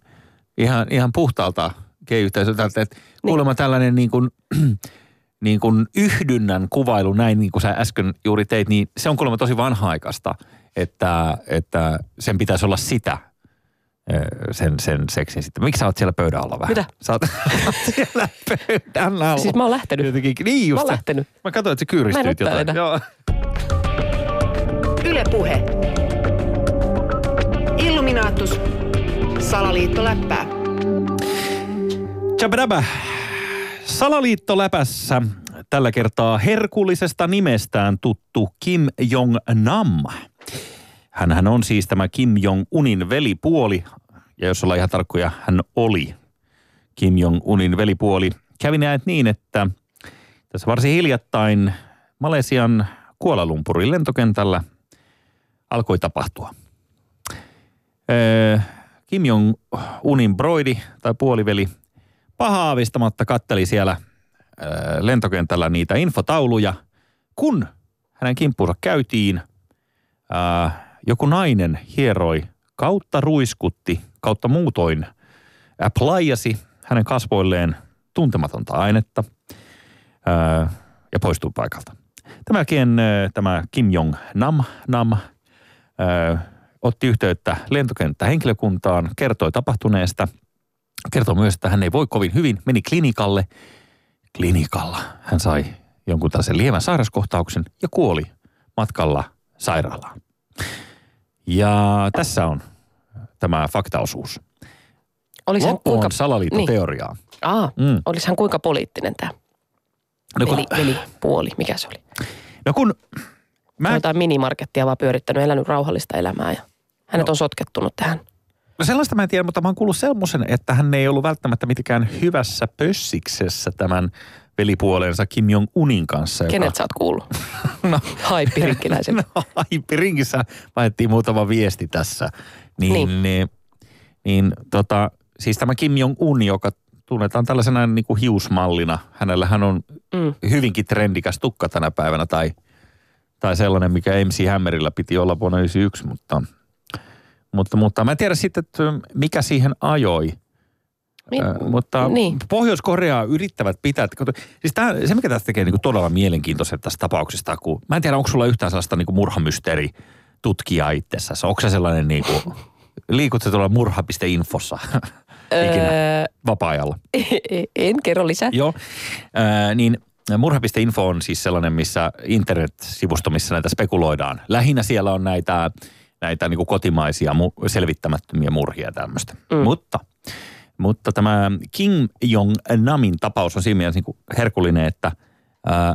ihan, ihan puhtaalta gay-yhteisöltä. Että niin. Kuulemma tällainen niin kuin, niin kuin yhdynnän kuvailu, näin niin kuin sä äsken juuri teit, niin se on kuulemma tosi vanha-aikaista, että, että sen pitäisi olla sitä. Sen, sen seksin sitten. Miksi sä oot siellä pöydän alla vähän? Mitä? Sä oot, oot siellä pöydän alla. Siis mä oon lähtenyt. Jotenkin, niin just. Mä oon lähtenyt. Mä katsoin, että sä kyyristyit jotain. Mä en ottaa enää. Yle Puhe. Illuminatus. Salaliittoläppää. Tjabadaba. Salaliittoläpässä tällä kertaa herkullisesta nimestään tuttu Kim Jong Nam. Hänhän on siis tämä Kim Jong Unin velipuoli, ja jos ollaan ihan tarkkoja, hän oli Kim Jong Unin velipuoli. Kävi näet niin, että tässä varsin hiljattain Malesian Kuala Lumpurin lentokentällä alkoi tapahtua. Ee, Kim Jong Unin broidi tai puoliveli pahaa avistamatta katteli siellä e, lentokentällä niitä infotauluja, kun hänen kimppuunsa käytiin. E, Joku nainen hieroi, kautta ruiskutti, kautta muutoin applyasi hänen kasvoilleen tuntematonta ainetta ää, ja poistui paikalta. Tämän jälkeen tämä Kim Jong Nam, Nam ää, otti yhteyttä lentokenttähenkilökuntaan, kertoi tapahtuneesta. Kertoi myös, että hän ei voi kovin hyvin, meni klinikalle. Klinikalla hän sai jonkun tällaisen lievän sairauskohtauksen ja kuoli matkalla sairaalaan. Ja tässä on tämä faktaosuus. Olishan loppuun kuinka salaliittoteoriaa. Niin. Aa, mm. Olishan kuinka poliittinen tämä no kun... velipuoli, mikä se oli? No kun... Mä... Jotain minimarkettia vaan pyörittänyt, elänyt rauhallista elämää ja hänet no. on sotkettunut tähän. No sellaista mä en tiedä, mutta mä oon kuullut semmoisen, että hän ei ollut välttämättä mitenkään hyvässä pössiksessä tämän velipuolensa Kim Jong-unin kanssa. Kenet joka... sä oot kuullut? no, Haippirinkiläisen. No, Haippirinkissä vaihdettiin muutama viesti tässä. Niin, niin. niin tota, siis tämä Kim Jong-un, joka tunnetaan tällaisena niin kuin hiusmallina. Hänellähän on mm. hyvinkin trendikäs tukka tänä päivänä tai, tai sellainen, mikä M C Hammerillä piti olla vuonna yhdeksänkymmentäyksi, mutta... Mutta, mutta mä en tiedä sitten, että mikä siihen ajoi. Mi- äh, mutta niin. Pohjois-Koreaa yrittävät pitää. Siis tää, se, mikä tästä tekee niinku todella mielenkiintoista tässä tapauksesta, kun mä en tiedä, onko sulla yhtään sellaista niinku murhamysteeritutkijaa itsessäsi. Onko se sellainen, niinku, liikut se tuolla murha piste infossa ikinä vapaa-ajalla? En, kerro lisää. Joo, äh, niin... murha piste info on siis sellainen, missä internet-sivusto, missä näitä spekuloidaan. Lähinnä siellä on näitä... näitä niin kuin kotimaisia mu- selvittämättömiä murhia ja tämmöistä. Mm. Mutta, mutta tämä Kim Jong Namin tapaus on siinä mielessä niin kuin herkullinen, että ää,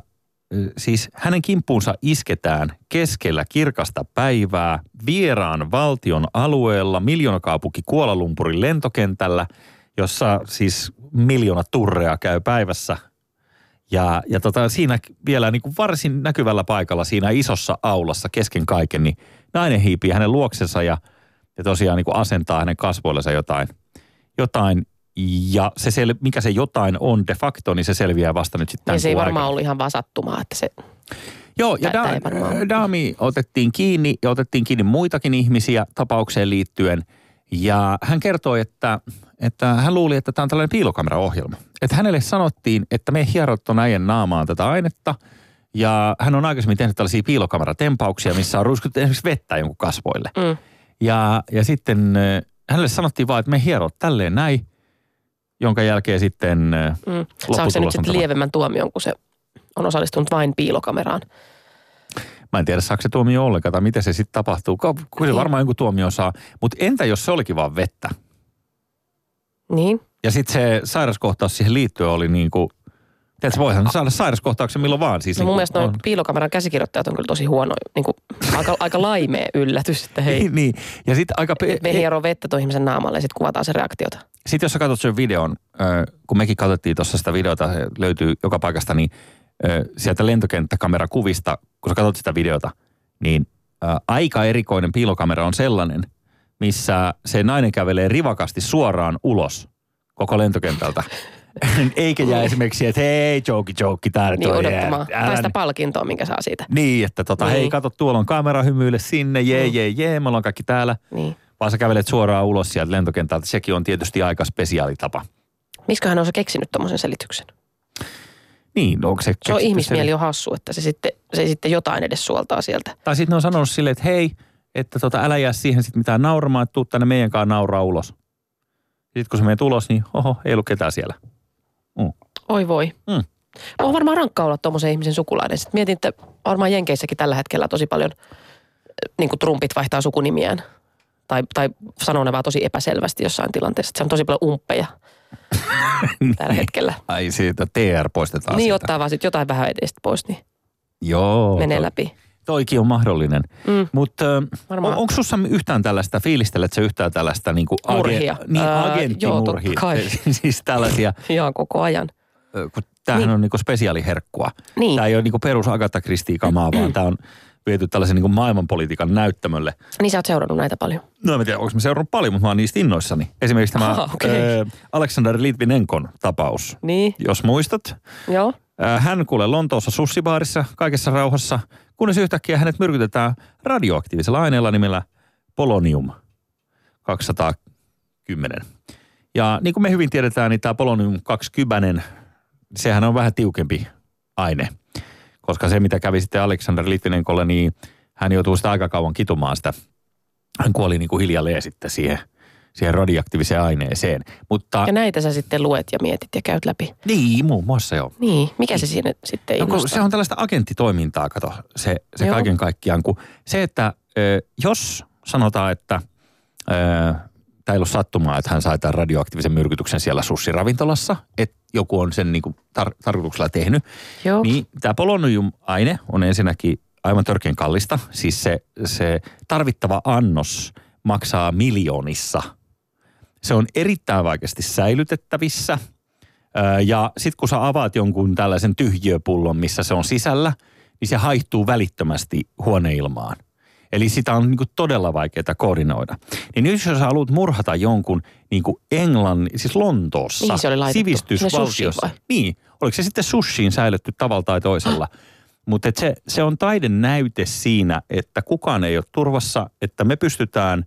siis hänen kimppuunsa isketään keskellä kirkasta päivää vieraan valtion alueella, miljoonakaupunki Kuala Lumpurin lentokentällä, jossa siis miljoona turrea käy päivässä. Ja, ja tota, siinä vielä niin kuin varsin näkyvällä paikalla, siinä isossa aulassa kesken kaiken, niin nainen hiipii hänen luoksensa ja, ja tosiaan niin kuin asentaa hänen kasvoillensa jotain. jotain. Ja se sel, mikä se jotain on de facto, niin se selviää vasta nyt sitten tämän kuun se ei varmaan aikana. Ollut ihan vaan sattumaa, että se... Joo, ja da, daami otettiin kiinni ja otettiin kiinni muitakin ihmisiä tapaukseen liittyen. Ja hän kertoi, että, että hän luuli, että tämä on tällainen piilokameraohjelma. Että hänelle sanottiin, että me hierot on äijän naamaan tätä ainetta. Ja hän on aikaisemmin tehnyt tällaisia piilokameratempauksia, missä on ruiskuttu esimerkiksi vettä jonkun kasvoille. Mm. Ja, ja sitten hänelle sanottiin vaan, että me hierot tälleen näin. jonka jälkeen sitten mm. lopputulos on. Saanko se nyt sitten lievemmän tuomion, kun se on osallistunut vain piilokameraan? Mä en tiedä, saako se tuomio ollenkaan tai miten se sitten tapahtuu. Kyllä niin. Varmaan jonkun tuomio saa. Mutta entä jos se olikin vaan vettä? Niin. Ja sitten se sairaskohtaus siihen liittyen oli niin kuin, tiedätkö, voihan saada sairaskohtauksen milloin vaan. Siis no mun niin mielestä on... piilokameran käsikirjoittajat on kyllä tosi huono, niin kuin, aika, aika laimea yllätys, että hei. Niin, niin. Ja sitten aika... Pe- me hieroo vettä tuon ihmisen naamalle ja sitten kuvataan se reaktiota. Sitten jos sä katsot sen videon, kun mekin katsottiin tuossa sitä videota, löytyy joka paikasta, niin sieltä lentokenttäkamerakuvista, kun sä katsot sitä videota, niin aika erikoinen piilokamera on sellainen, missä se nainen kävelee rivakasti suoraan ulos koko lentokentältä. Eikä jää esimerkiksi, että hei, joki, joki, täällä. Niin odottamaan. Tai sitä palkintoa, minkä saa siitä. Niin, että tota, niin. Hei, kato, tuolla on kamera hymyille sinne, jee, jee, jee, me ollaan kaikki täällä. Niin. Vaan sä kävelet suoraan ulos sieltä lentokentältä. Sekin on tietysti aika spesiaalitapa. Misköhän on se keksinyt tommosen selityksen? Niin, onko se... Se on ihmismieli sel... on hassu, että se sitten, se sitten jotain edes suoltaa sieltä. Tai sitten ne on sanonut silleen, että hei, että tota, älä jää siihen sitten mitään nauramaan, että tuu tänne meidänkaan nauraa ulos. Sitten kun sä menet ulos, niin oho, ei ollut ketään siellä. Mm. Oi voi. Mm. On varmaan rankkaa olla tuommoisen ihmisen sukulainen. Sitten mietin, että varmaan Jenkeissäkin tällä hetkellä tosi paljon niin kuin trumpit vaihtaa sukunimiään. Tai, tai sanoo ne vaan tosi epäselvästi jossain tilanteessa. Se on tosi paljon umppeja tällä hetkellä. Ai siitä, T R poistetaan. Niin, siitä. Ottaa vaan sitten jotain vähän edestä pois, niin joo, menee to, läpi. Toikin on mahdollinen. Mm. Mutta on, onko sussa yhtään tällaista, fiilistelet sä yhtään tällaista niin kuin murhia. Age, niin äh, agenttimurhia? Joo, kai. Siis tällaisia. Ihan koko ajan. Kun tämähän niin. on niin kuin spesiaaliherkkua. Niin. Tämä ei ole niin kuin perus Agatha Christie-kamaa, vaan tämä on... viety tällaisen niin maailmanpolitiikan näyttämölle. Niin sä oot seurannut näitä paljon? No en tiedä, onko mä seurannut paljon, mutta mä oon niistä innoissani. Esimerkiksi tämä ah, okay. ö, Aleksandar Litvinenkon tapaus, niin. Jos muistat. Joo. Hän kuulee Lontoossa sussibaarissa kaikessa rauhassa, kunnes yhtäkkiä hänet myrkytetään radioaktiivisella aineella nimellä polonium kaksisataakymmenen. Ja niin kuin me hyvin tiedetään, niin tämä polonium kaksisataakymmenen, sehän on vähän tiukempi aine. Koska se, mitä kävi sitten Aleksandar Litvinenkolle, niin hän joutui sitä aika kauan kitumaan sitä. Hän kuoli niin kuin hiljalleen sitten siihen, siihen radioaktiiviseen aineeseen. Mutta... Ja näitä sä sitten luet ja mietit ja käyt läpi. Niin, muun muassa joo. Niin, mikä se siinä sitten innostaa? No, se on tällaista agenttitoimintaa, kato, se, se kaiken kaikkiaan. Kun se, että jos sanotaan, että tämä ei ollut sattumaa, että hän sai tämän radioaktiivisen myrkytyksen siellä sussiravintolassa, että joku on sen niin kuin tar- tarkoituksella tehnyt. Joo. Niin tämä polonium-aine on ensinnäkin aivan törkeän kallista. Siis se, se tarvittava annos maksaa miljoonissa. Se on erittäin vaikeasti säilytettävissä. Ja sitten kun sä avaat jonkun tällaisen tyhjiöpullon, missä se on sisällä, niin se haihtuu välittömästi huoneilmaan. Eli sitä on niin kuin todella vaikeaa koordinoida. Niin nyt jos sä haluat murhata jonkun niin kuin Englannin, siis Lontoossa, niin se oli sivistysvaltiossa. Niin, oliko se sitten sushiin säilytty tavalla tai toisella. Mutta se, se on taidenäyte siinä, että kukaan ei ole turvassa, että me pystytään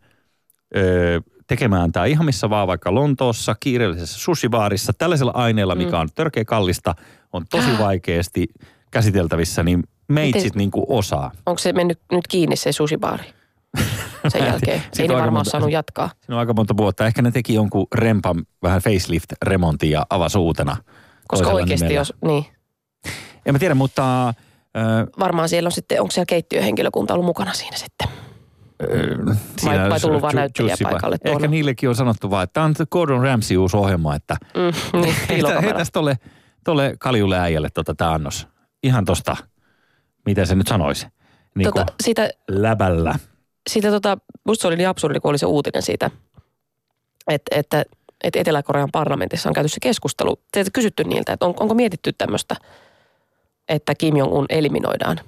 ö, tekemään tämä ihan missä vaan, vaikka Lontoossa, kiireellisessä sushibaarissa, tällaisella aineella, mm. mikä on törkeä kallista, on tosi vaikeasti käsiteltävissä, niin meitsit niinku osaa. Onko se mennyt nyt kiinni se sushibaari sen jälkeen? Ei ne varmaan monta, saanut jatkaa. Siinä on aika monta vuotta. Ehkä ne teki jonkun rempan vähän facelift-remontin ja avasi uutena. Koska oikeasti nimellä. Jos, niin. En mä tiedä, mutta... Äh, varmaan siellä on sitten, onko siellä keittiöhenkilökunta ollut mukana siinä sitten? Äh, siinä vai vai tullut vaan ju- näyttäjiä paikalle tuolla? Ehkä niillekin on sanottu vaan, että tämä on Gordon Ramsay uusi ohjelma, että... Mm, niin, heitäs tolle, tolle kaljulle äijälle tota tämä annos. Ihan tosta... Miten se nyt sanoisi? Niin tota, siitä, läbällä. Siitä tota, musta se oli niin absurdi, kun oli se uutinen siitä, että, että, että Etelä-Korean parlamentissa on käyty se keskustelu. Se on kysytty niiltä, että on, onko mietitty tämmöistä, että Kim Jong Un eliminoidaan.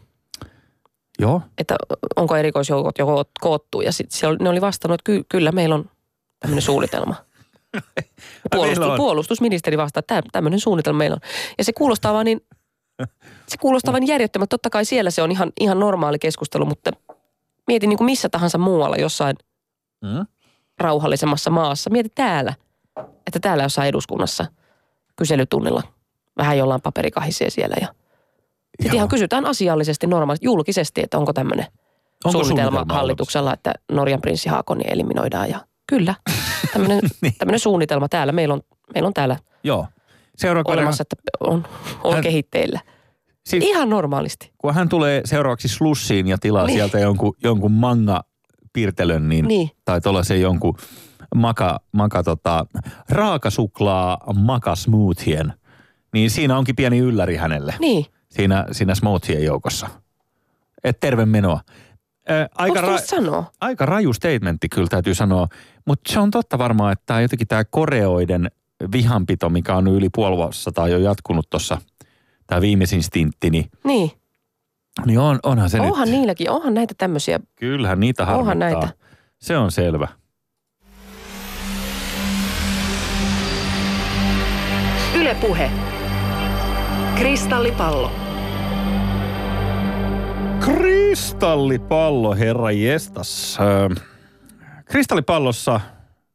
Joo. Että onko erikoisjoukot jo koottu ja sitten ne oli vastannut, että ky, kyllä meillä on tämmöinen suunnitelma. Puolustus, puolustusministeri vastaa, että tämmöinen suunnitelma meillä on. Ja se kuulostaa vaan niin... Se kuulostaa vain järjettömältä. Totta kai siellä se on ihan, ihan normaali keskustelu, mutta mietin niin kuin missä tahansa muualla jossain mm. rauhallisemmassa maassa. Mieti täällä, että täällä jossain eduskunnassa kyselytunnilla vähän jollain paperikahisee siellä. Ja sitten ihan kysytään asiallisesti, normaalisti, julkisesti, että onko tämmöinen suunnitelma, suunnitelma hallituksella, että Norjan prinssi Haakoni eliminoidaan. Ja kyllä, tämmöinen, niin. tämmöinen suunnitelma täällä. Meillä on meillä on täällä joo. olemassa, että on, on hän, kehitteillä. Siis, ihan normaalisti. Kun hän tulee seuraavaksi Slussiin ja tilaa niin. sieltä jonkun, jonkun manga-piirtelön, niin, niin. tai tuollaisen jonkun maka, maka tota, raakasuklaa makasmoothien, niin siinä onkin pieni ylläri hänelle. Niin. Siinä, siinä smoothien joukossa. Et terve menoa. Ää, aika, ra- aika raju statementti kyllä täytyy sanoa, mutta se on totta varmaan, että jotenkin tämä koreoiden vihanpito, mikä on yli puolivuotta tai jo jatkunut tuossa, tämä viimeisin stintti, niin, niin. niin on, onhan se Onhan nyt. niilläkin, onhan näitä tämmöisiä. Kyllähän niitä harmittaa. Onhan näitä. Se on selvä. Yle Puhe. Kristallipallo. Kristallipallo, herra jestas. Öö, kristallipallossa,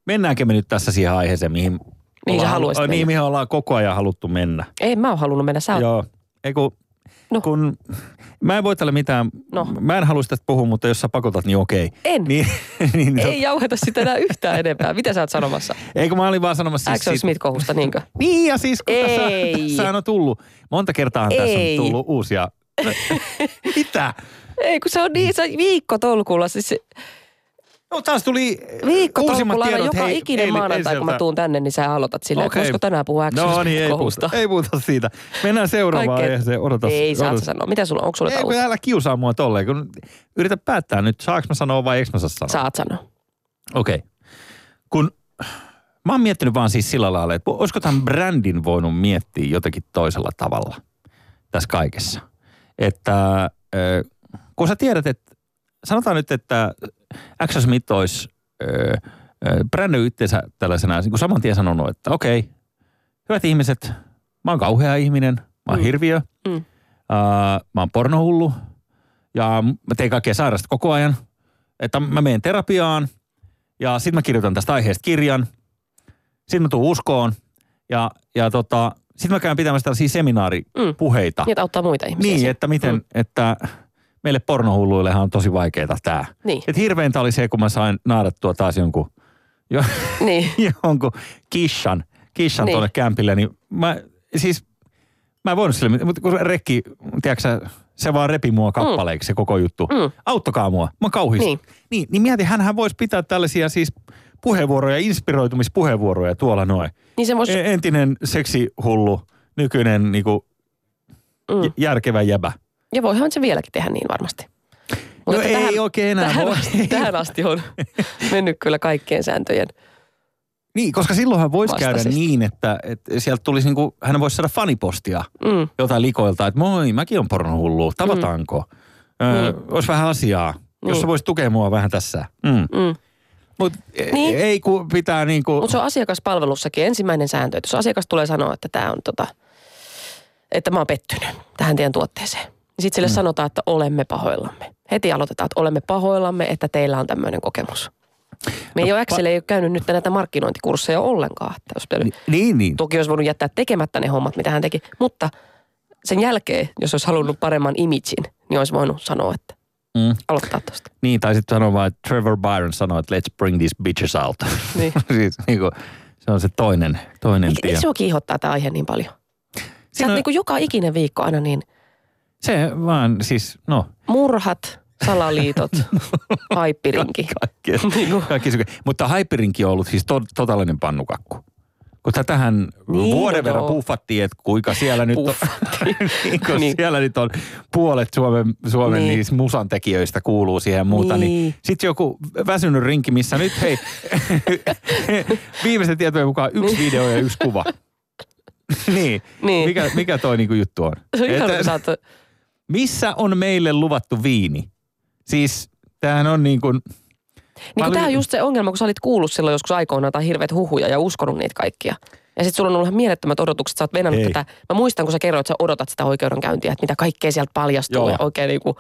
mennäänkö me nyt tässä siihen aiheeseen, mihin, mihin, ollaan, halu- mennä. Niin, mihin ollaan koko ajan haluttu mennä? Ei, mä oon halunnut mennä, sä oot. Joo, ei kun, no. kun mä en voi tälle mitään, no. mä en halua sitä puhua, mutta jos sä pakotat, niin okei. En, niin, niin, ei no. jauheta sitä enää yhtään enempää. Mitä sä oot sanomassa? Ei kun mä olin vaan sanomassa. Axel siis, Smith-kohusta, niinkö? Niin ja siis, kun tässä on tullut, monta kertaa tässä on tullut uusia. Mitä? Ei, kun se on niin, se viikkotolkulla. Siis... No taas tuli uusimmat tiedot. Joka hei, ikinen eilen, maanantai, eiseltä. Kun mä tuun tänne, niin sä aloitat silleen, okay. Että voisiko tänään puhua äksystä no, niin, kohusta. Ei puhuta siitä. Mennään seuraavaan aiheeseen. Odotas. Ei, saat sä sanoa. Mitä sulla on? Onko sulla jotain uutta? Ei, älä kiusaa mua tolleen. Kun yritä päättää nyt, saanko mä sanoa vai eikö mä saa sanoa? Saat sanoa. Okei. Okay. Kun mä oon miettinyt vaan siis sillä lailla, että olisiko tämän brändin voinut miettiä jotenkin toisella tavalla tässä kaikessa. Että kun sä tiedät, että sanotaan nyt, että Axel Smith olisi brändöi itseensä tällaisena, kun saman tien sanonut, että okei, okay, hyvät ihmiset, mä oon kauhea ihminen, mä oon mm. hirviö, mm. Uh, mä oon pornohullu ja mä teen kaikkea sairasta koko ajan, että mä menen terapiaan ja sit mä kirjoitan tästä aiheesta kirjan, sit mä tuun uskoon ja, ja tota... Sitten mä käyn pitämässä tällaisia seminaaripuheita. Mm. Niin, että auttaa muita ihmisiä. Niin, että miten, mm. että meille pornohulluillehan on tosi vaikeeta tää. Niin. Että hirveintä oli se, kun mä sain naadattua taas jonkun, jo, niin. jonkun kishan, kishan niin. tuonne kämpille. Niin mä, siis, mä en voinut sille, mutta kun rekki, tiedätkö se vaan repi mua kappaleiksi mm. se koko juttu. Mm. Auttakaa mua, mä kauhistun. Niin, niin, niin mietin, hänhän voisi pitää tällaisia siis... puheenvuoroja, inspiroitumispuheenvuoroja tuolla noin. Niin semmos... Entinen seksihullu, nykyinen niinku mm. järkevä jäbä. Ja voihan se vieläkin tehdä niin varmasti. Mutta no ei tähän, oikein enää tähän voi. Asti, tähän asti on mennyt kyllä kaikkien sääntöjen niin, koska silloinhan voisi käydä niin, että, että sieltä tulisi niinku, hän voisi saada fanipostia mm. jotain likoilta, että moi, mäkin on pornohullu, tavataanko? Mm. Öö, mm. Olisi vähän asiaa, mm. jos sä voisit tukea mua vähän tässä. Mm. Mm. Mutta niin. ei ku pitää niin kuin... Mutta se on asiakaspalvelussakin ensimmäinen sääntö, että jos asiakas tulee sanoa, että tämä on tota, että mä oon pettynyt tähän teidän tuotteeseen. Niin sitten sille mm. sanotaan, että olemme pahoillamme. Heti aloitetaan, että olemme pahoillamme, että teillä on tämmöinen kokemus. Me no, ei ole, Axel pa- ei ole käynyt nyt näitä markkinointikursseja ollenkaan. Jos Ni- niin, niin. Toki olisi voinut jättää tekemättä ne hommat, mitä hän teki. Mutta sen jälkeen, jos olisi halunnut paremman imagin, niin olisi voinut sanoa, että... Mm. Aloittaa tosta. Niin, tai sitten sanoo vaan, että Trevor Byron sanoi, että let's bring these bitches out. Niin. siis, niin kuin, se on se toinen, toinen Eik, tie. Eikö sinua kiihottaa tämä aihe niin paljon? Sä oot niin kuin joka ikinen viikko aina niin. Se vaan siis, no. Murhat, salaliitot, haippirinki. Kaikki, kaikki suke. Mutta haippirinki on ollut siis to, totaalinen pannukakku. Kun tätähän niin, vuoden no. verran puffattiin, että kuinka siellä nyt on, niin, kun niin. siellä nyt on puolet Suomen, Suomen niin. niissä musantekijöistä kuuluu siihen ja muuta, niin, niin sitten joku väsynyt rinki, missä nyt hei, viimeisen tietojen mukaan yksi video ja yksi kuva. niin. niin, mikä, mikä toi niinku juttu on? Että, missä on meille luvattu viini? Siis tämähän on niin kuin... Niin kuin tämä on just se ongelma, kun sä olit kuullut silloin joskus aikoinaan tai hirveät huhuja ja uskonut niitä kaikkia. Ja sit sulla on ollut ihan mielettömät odotukset, sä oot venannut Ei. tätä. Mä muistan, kun sä kerroit, että sä odotat sitä oikeudenkäyntiä, että mitä kaikkea sieltä paljastuu Joo. ja oikein niin kuin...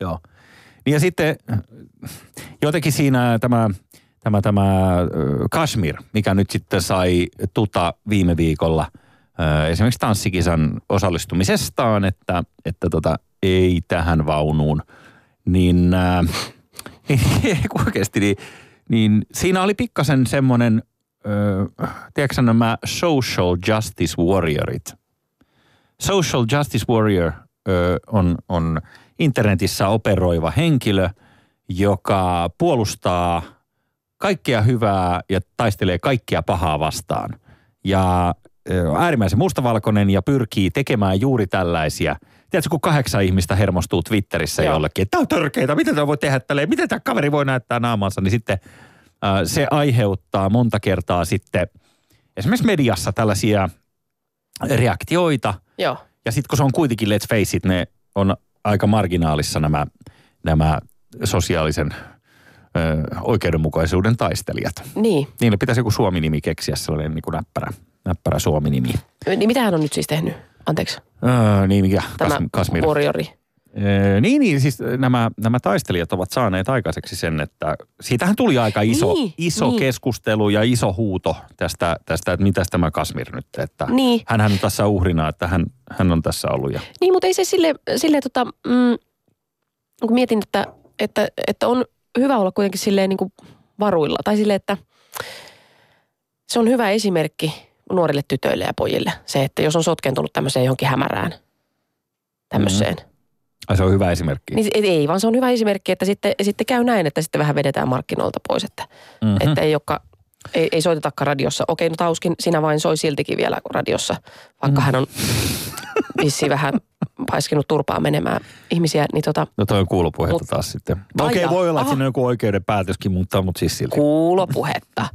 Joo. Niin ja sitten jotenkin siinä tämä, tämä, tämä Kashmir, mikä nyt sitten sai tuta viime viikolla esimerkiksi tanssikisan osallistumisestaan, että, että tota, ei tähän vaunuun, niin... Oikeasti, niin, niin siinä oli pikkasen semmoinen Öö, tiedätkö nämä social justice warriorit? Social justice warrior öö, on, on internetissä operoiva henkilö, joka puolustaa kaikkea hyvää ja taistelee kaikkea pahaa vastaan. Ja öö, äärimmäisen mustavalkoinen ja pyrkii tekemään juuri tällaisia. Tiedätkö, kun kahdeksan ihmistä hermostuu Twitterissä Joo. jollekin, että tämä on törkeää, miten tämä voi tehdä tälleen, miten tämä kaveri voi näyttää naamansa, niin sitten se aiheuttaa monta kertaa sitten esimerkiksi mediassa tällaisia reaktioita. Joo. Ja sitten kun se on kuitenkin, let's face it, ne on aika marginaalissa nämä, nämä sosiaalisen ö, oikeudenmukaisuuden taistelijat. Niin. Niille pitäisi joku Suomi-nimi keksiä, sellainen niin kuin näppärä, näppärä Suomi-nimi. Niin mitä hän on nyt siis tehnyt? Anteeksi. Öö, niin mikä? Tämä Kashmir. Warriori. Ee, niin, niin, siis nämä, nämä taistelijat ovat saaneet aikaiseksi sen, että siitähän tuli aika iso, niin, iso niin. keskustelu ja iso huuto tästä, tästä että mitäs tämä Kashmir nyt, että niin. hänhän on tässä uhrina, että hän, hän on tässä ollut. Ja... Niin, mutta ei se sille, sille tota, mm, kun mietin, että, että, että on hyvä olla kuitenkin silleen niin kuin varuilla, tai silleen, että se on hyvä esimerkki nuorille tytöille ja pojille, se, että jos on sotkentunut tämmöiseen johonkin hämärään, tämmöiseen. Mm. Ai se on hyvä esimerkki. Niin, ei, vaan se on hyvä esimerkki, että sitten, sitten käy näin, että sitten vähän vedetään markkinoilta pois, että, mm-hmm. että ei, olekaan, ei, ei soitetakaan radiossa. Okei, no tauskin sinä vain soi siltikin vielä radiossa, vaikka mm. hän on vissiin vähän paiskinut turpaa menemään ihmisiä. Niin tota, no toi on kuulopuhetta mut, taas sitten. Okei, okay, voi olla, että siinä on joku oikeuden päätöskin, mutta mut siis silti. Kuulopuhetta.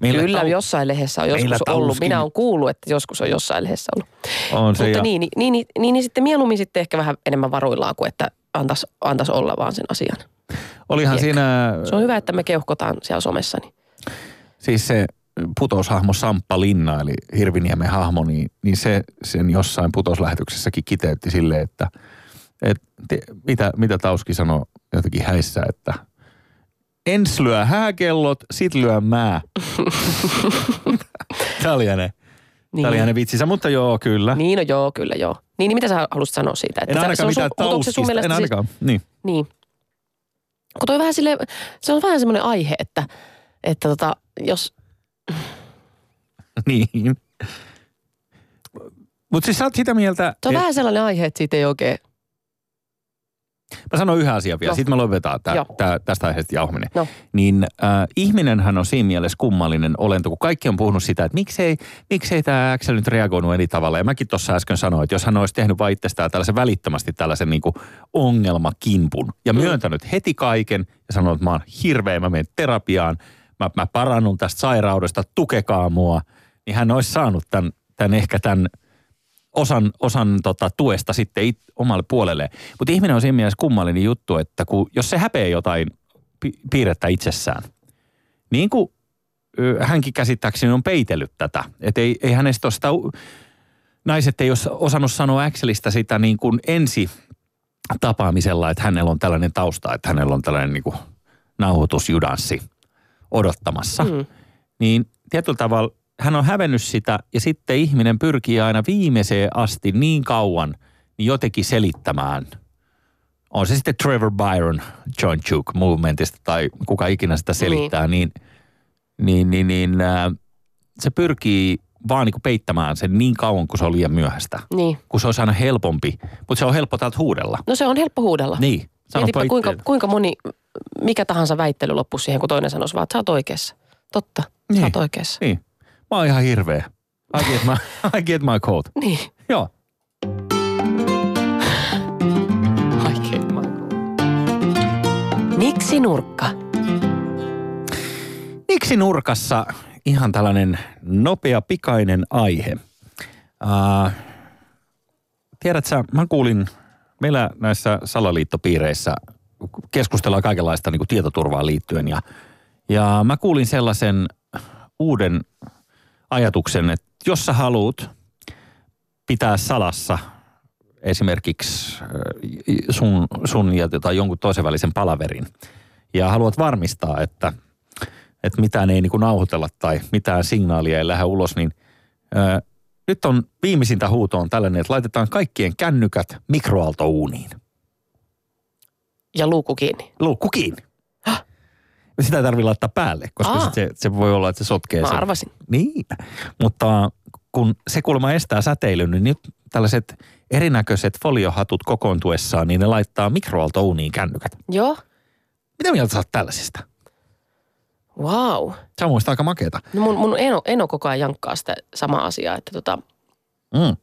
Meillä Kyllä, taul... jossain lehdessä on joskus ollut. Minä olen kuullut, että joskus on jossain lehdessä ollut. On se Mutta ja... niin, niin, niin, niin, niin sitten mieluummin sitten ehkä vähän enemmän varuillaan kuin, että antaisi antais olla vaan sen asian. Olihan Tiekka. siinä... Se on hyvä, että me keuhkotaan siellä somessa. Siis se putoushahmo Samppalinna, eli Hirviniemen hahmo, niin, niin se sen jossain putouslähetyksessäkin kiteytti sille, että et, te, mitä, mitä Tauski sanoi jotenkin häissä, että... Ens lyö hääkellot, sit lyö mää. Tää oli hänen, niin. Tää oli hänen vitsinsä, mutta joo, kyllä. Niin, no joo, kyllä, joo. Niin, niin mitä sä haluaisit sanoa siitä? Että en ainakaan se on mitään sun, Tauskista, en ainakaan, siis, niin. Niin. Kun toi vähän silleen, se on vähän semmoinen aihe, että, että tota, jos... niin. Mut siis sä oot sitä mieltä... Se on et... vähän sellainen aihe, että siitä ei oikein... Mä sanon yhden asian vielä, no. sitten mä lopetaan tää, tää, tästä aiheesta jauhminen. No. Niin äh, ihminenhän on siinä mielessä kummallinen olento, kun kaikki on puhunut sitä, että miksei, miksei tämä Axel nyt reagoinut eri tavalla. Ja mäkin tuossa äsken sanoin, että jos hän olisi tehnyt vaan itsestään tällaisen välittömästi tällaisen niin kuin ongelmakimpun ja myöntänyt heti kaiken ja sanonut, että mä oon hirveä, mä menen terapiaan, mä, mä parannun tästä sairaudesta, tukekaa mua. Niin hän olisi saanut tämän, tämän ehkä tämän... osan, osan tota, tuesta sitten it, omalle puolelle. Mutta ihminen on siinä mielessä kummallinen juttu, että kun, jos se häpeää jotain pi- piirrettä itsessään, niin kuin ö, hänkin käsittääkseni on peitellyt tätä. Että ei, ei hänestä ole sitä, naiset ei ole osannut sanoa Axelista sitä niin kuin ensi tapaamisella, että hänellä on tällainen tausta, että hänellä on tällainen niin kuin nauhoitusjudanssi odottamassa. Mm. Niin tietyllä tavalla hän on hävennyt sitä ja sitten ihminen pyrkii aina viimeiseen asti niin kauan niin jotenkin selittämään. On se sitten Trevor Byron, John Duke movementista tai kuka ikinä sitä selittää, niin, niin, niin, niin äh, se pyrkii vaan niin kuin peittämään sen niin kauan, kun se on liian myöhäistä. Niin. Kun se olisi aina helpompi, mutta se on helppo täältä huudella. No se on helppo huudella. Niin. Mietipä kuinka, kuinka moni, mikä tahansa väittely loppuisi siihen, kun toinen sanoisi vaan, että sä oot oikeassa. Totta, niin. Sä oot oikeassa. Niin. Mä oon ihan hirveä. I get my, I get my coat. Niin. Joo. I get my coat. Niksi nurkka? Niksi nurkassa ihan tällainen nopea, pikainen aihe. Äh, tiedätkö, mä kuulin, meillä näissä salaliittopiireissä keskustellaan kaikenlaista niin kuin tietoturvaan liittyen. Ja, ja mä kuulin sellaisen uuden... ajatuksen, että jos sä haluut pitää salassa esimerkiksi sun, sun ja tai jonkun toisen välisen palaverin ja haluat varmistaa, että, että mitään ei niin kuin nauhoitella tai mitään signaalia ei lähde ulos, niin ää, nyt on viimeisintä huutoon tällainen, että laitetaan kaikkien kännykät mikroaaltouuniin. Ja luukku kiinni. Luukku kiinni. Häh? Sitä ei tarvitse laittaa päälle, koska se, se voi olla, että se sotkee sen. Mä arvasin. Sen. Niin, mutta kun se kulma estää säteilyn, niin nyt tällaiset erinäköiset foliohatut kokoontuessaan, niin ne laittaa mikroaaltouuniin kännykät. Joo. Mitä mieltä sä oot tällaisista? Vau. Wow. Se on muista aika makeeta. No mun mun eno, eno koko ajan jankkaa sitä samaa asiaa, että tota... Mm.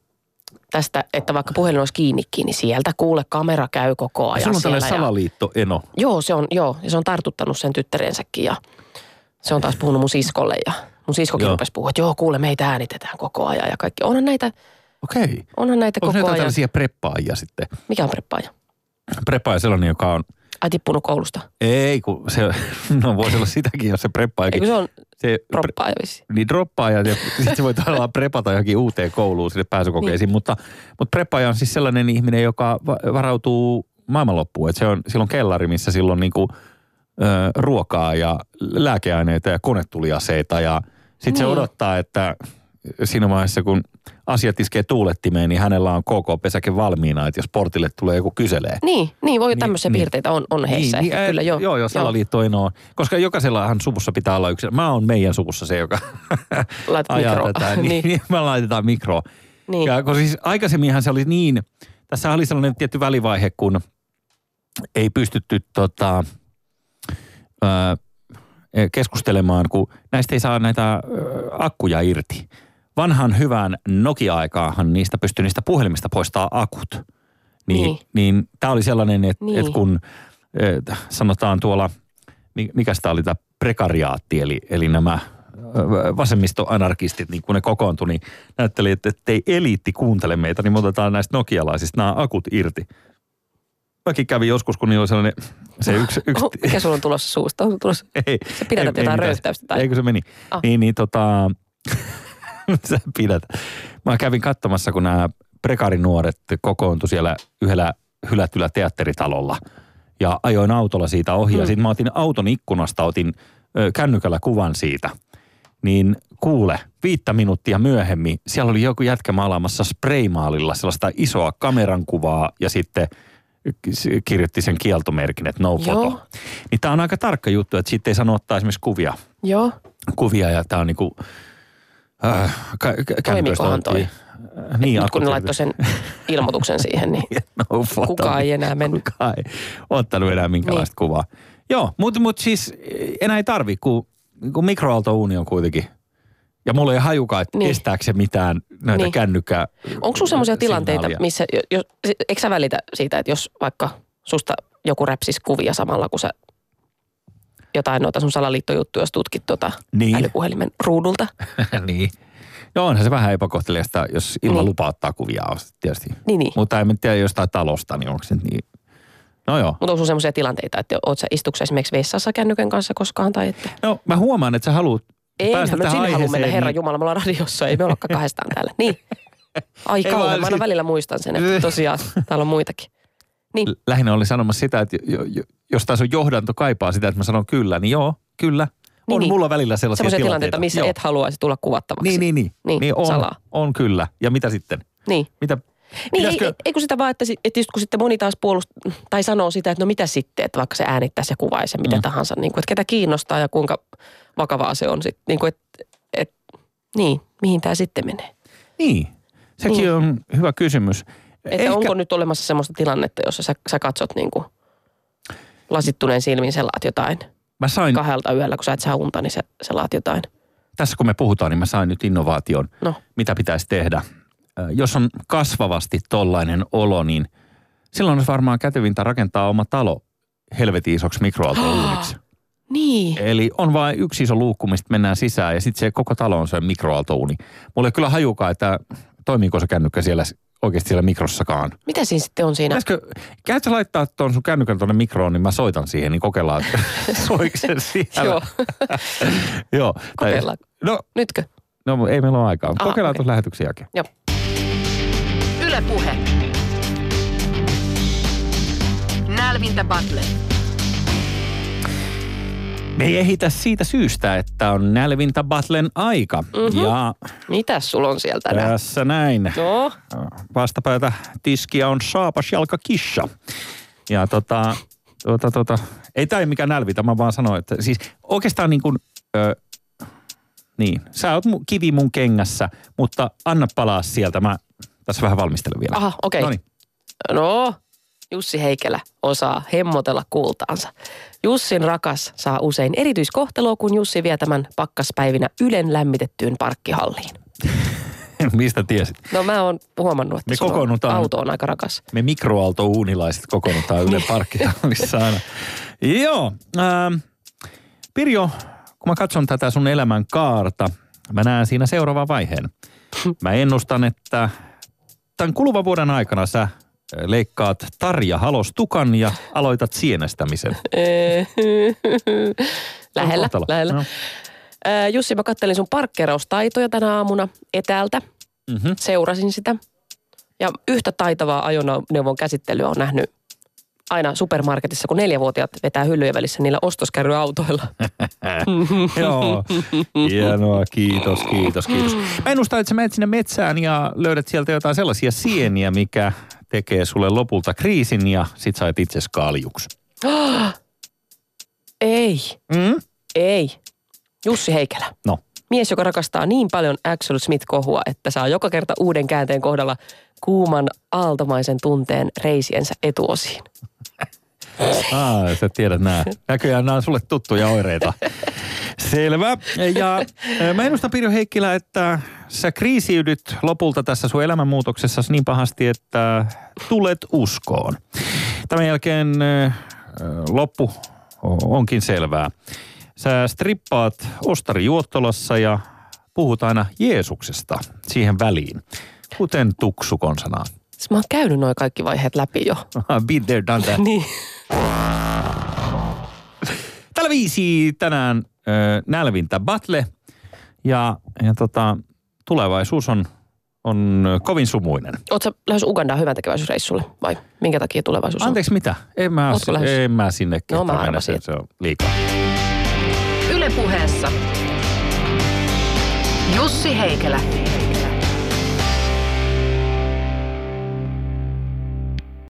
Tästä, että vaikka puhelin olisi kiinnikin, niin sieltä kuule, kamera käy koko ajan. Ja se on tällainen salaliitto-eno. Ja... Joo, se on, joo, ja se on tartuttanut sen tyttäreensäkin ja se on taas puhunut mun siskolle ja mun siskokin joo. Rupesi puhua, että joo, kuule, meitä äänitetään koko ajan ja kaikki. Onhan näitä, okei. Onhan näitä onko koko ajan. Onko tällaisia preppaajia sitten? Mikä on preppaaja? Preppaaja sellainen, joka on... Ai tippunut koulusta? Ei, kun se, no voisi olla sitäkin, jos se preppaajakin. Eikö se on se, droppaaja vissi? Niin droppaaja, ja sitten se voi tavallaan prepata johonkin uuteen kouluun sinne pääsykokeisiin. Niin. Mutta, mutta preppaaja on siis sellainen ihminen, joka varautuu maailmanloppuun. Että se on silloin kellari, missä silloin niinku ö, ruokaa ja lääkeaineita ja konetuliaseita. Ja sitten niin. Se odottaa, että siinä vaiheessa, kun asiat iskee tuulettimeen, niin hänellä on koo koo-pesäke valmiina, että jos portille tulee joku kyselee. Niin, niin voi niin, tämmöisiä niin, piirteitä on, on heissä. Niin, kyllä, joo, joo, joo salaliittoina on. Koska jokaisellahan suvussa pitää olla yksi. Mä oon meidän suvussa se, joka ajaa mikroa. Tätä. Niin, niin. Mä laitetaan mikroa. Niin. Ja koska siis aikaisemminhan se oli niin, tässä oli sellainen tietty välivaihe, kun ei pystytty tota... Ää, keskustelemaan, kun näistä ei saa näitä ä, akkuja irti. Vanhan hyvän Nokia-aikaahan niistä pystyi niistä puhelimista poistaa akut. Niin, niin. niin tämä oli sellainen, että niin. et kun et, sanotaan tuolla, mikä sitä oli tämä prekariaatti, eli, eli nämä vasemmistoanarkistit, niin kun ne kokoontui, niin näytteli, että ettei eliitti kuuntele meitä, niin me otetaan näistä nokialaisista nämä akut irti. Mäkin kävi joskus, kun niillä oli sellainen se yksi... yksi... Oh, mikä sulla on tulossa suusta? On tulossa... Ei. Sä pidätät ei, jotain ei röyhtäystä tai... Eikö se meni? Oh. Niin, niin tota... Sä pidät. Mä kävin katsomassa, kun nämä prekarinuoret kokoontui siellä yhdellä hylätyllä teatteritalolla. Ja ajoin autolla siitä ohi. Mm. Ja sitten mä otin auton ikkunasta, otin ö, kännykällä kuvan siitä. Niin kuule, viittä minuuttia myöhemmin siellä oli joku jätkä maalaamassa spraymaalilla sellaista isoa kamerankuvaa ja sitten... kirjoitti sen kieltomerkin, että no photo. Niin tää on aika tarkka juttu, että siitä ei sano ottaa esimerkiksi kuvia. Joo. Kuvia ja tää on niinku... Äh, kä- kä- Toimikohan toi? Äh, niin, nyt kun ne laittoi sen ilmoituksen siihen, niin no photo, kukaan ei enää mennyt. Kukaan ei ottanut enää minkälaista niin. kuvaa. Joo, mutta mut siis enää ei tarvi, kun, kun mikroaaltouuni on kuitenkin. Ja mulla ei hajukaan, että niin. estääkö se mitään näitä niin. kännykää. Onko sinulla sellaisia tilanteita, missä, jos, eikö sä välitä siitä, että jos vaikka susta joku räpsisi kuvia samalla, kun sä jotain noita sun salaliittojuttuja, jos tutkit tuota niin. älypuhelimen ruudulta? Niin. No onhan se vähän epäkohteliasta, jos ilman niin. lupaa ottaa kuvia tietysti. Niin, niin. Mutta en tiedä jostain talosta, niin onko se niin... No joo. Mutta onko sinulla sellaisia tilanteita, että oot sä istuksessa esimerkiksi vessassa kännykän kanssa koskaan? Tai että... No mä huomaan, että sä haluat... Eihän me sinne halua mennä, Herran Jumala, me ollaan radiossa, ei me ollakaan kahdestaan täällä. Niin. Ai kauan, mä aina välillä muistan sen, että tosiaan täällä on muitakin. Niin. Lähinnä oli sanomassa sitä, että jos taas sun johdanto kaipaa sitä, että mä sanon kyllä, niin joo, kyllä. On niin, mulla välillä sellaisia tilanteita. Sellaisia tilanteita, missä joo. et haluaisi tulla kuvattavaksi. Niin, niin, niin. niin, niin on, salaa. On kyllä. Ja mitä sitten? Niin. Mitä? Niin, ei, ei, ei kun sitä vaan, että, että just kun sitten moni taas puolustaa, tai sanoo sitä, että no mitä sitten, että vaikka se äänittäisi ja kuvaisi ja mitä mm. tahansa, niin kuin, että ketä kiinnostaa ja kuinka vakavaa se on sitten, niin kuin, että, että niin, mihin tämä sitten menee. Niin, sekin niin. on hyvä kysymys. Että ehkä... onko nyt olemassa semmoista tilannetta, jossa sä, sä katsot niin kuin lasittuneen silmin, selaat jotain. Mä sain... Kahdelta yöllä, kun sä et saa unta, niin sä selaat jotain. Tässä kun me puhutaan, niin mä sain nyt innovaation, no. mitä pitäisi tehdä. Jos on kasvavasti tollainen olo, niin silloin olisi varmaan kätevintä rakentaa oma talo helvetin isoksi mikroaaltouuniksi. Niin. Eli on vain yksi iso luukku, mistä mennään sisään ja sitten se koko talo on se mikroaaltouuni. Mulla ei kyllä hajukaan, että toimiiko se kännykkä siellä oikeasti siellä mikrossakaan. Mitä siinä sitten on siinä? Käytkö laittaa tuon sun kännykän tuonne mikroon, niin mä soitan siihen, niin kokeillaan, että soiko se siellä. Joo. Joo. Kokeillaan. No, nytkö? No ei meillä ole aikaa. Aha, kokeillaan okay. tuossa lähetyksen jälkeen. Joo. Puhe. Nälvintä battle. Me ei ehitä siitä syystä, että on nälvintä battlen aika. Mm-hmm. Ja mitäs sulla on sieltä? Tässä näin. No. Vastapäätä tiskiä on saapasjalka kissa. Ja tota, Tuota, tuota, ei tämä ei mikään nälvitä, mä vaan sanoin, että siis oikeastaan niin kuin, ö, niin, sä oot kivi mun kengässä, mutta anna palaa sieltä, mä tässä vähän valmistelen vielä. Aha, okei. Okay. No, Jussi Heikelä osaa hemmotella kultaansa. Jussin rakas saa usein erityiskohtelua, kun Jussi vie tämän pakkaspäivinä Ylen lämmitettyyn parkkihalliin. Mistä tiesit? No mä oon huomannut, että sun auto on aika rakas. Me mikroaaltouunilaiset kokoonnutaan Ylen parkkihallissa aina. Joo. Ähm, Pirjo, kun mä katson tätä sun elämän kaarta, mä näen siinä seuraavan vaiheen. Mä ennustan, että tämän kuluvan vuoden aikana sä leikkaat Tarja Halostukan ja aloitat sienestämisen. lähellä, lähellä. No. Jussi, mä kattelin sun parkkeeraustaitoja tänä aamuna etäältä. Mm-hmm. Seurasin sitä. Ja yhtä taitavaa ajoneuvon käsittelyä on nähnyt aina supermarketissa, kun neljävuotiaat vetää hyllyjen välissä niillä ostoskärryautoilla. Joo, hienoa. Kiitos, kiitos, kiitos. Mä ennustan, että sä menet sinne metsään ja löydät sieltä jotain sellaisia sieniä, mikä tekee sulle lopulta kriisin ja sit sä et itses kaljuksi. Ei, mm? ei. Jussi Heikelä. No. Mies, joka rakastaa niin paljon Axel Smith-kohua, että saa joka kerta uuden käänteen kohdalla kuuman aaltomaisen tunteen reisiensä etuosiin. Ah, sä tiedät nää. Näköjään nämä on sulle tuttuja oireita. Selvä. Ja mä ennustan, Pirjo Heikkilä, että sä kriisiydyt lopulta tässä sun elämänmuutoksessa niin pahasti, että tulet uskoon. Tämän jälkeen loppu onkin selvää. Sä strippaat Ostari Juottolassa ja puhut aina Jeesuksesta siihen väliin, kuten Tuksukon sanaa. Mä oon käynyt noi kaikki vaiheet läpi jo. Been there, done that. Niin. Tällä viisi tänään äh, nälvintä battle ja, ja tota, tulevaisuus on, on kovin sumuinen. Oot sä lähes Ugandaan hyvän tekeväisyysreissulle vai minkä takia tulevaisuus on? Anteeksi, mitä? En mä, se, en mä sinnekin. No mä arvasin. Se, se on liikaa. Puheessa Jussi Heikelä.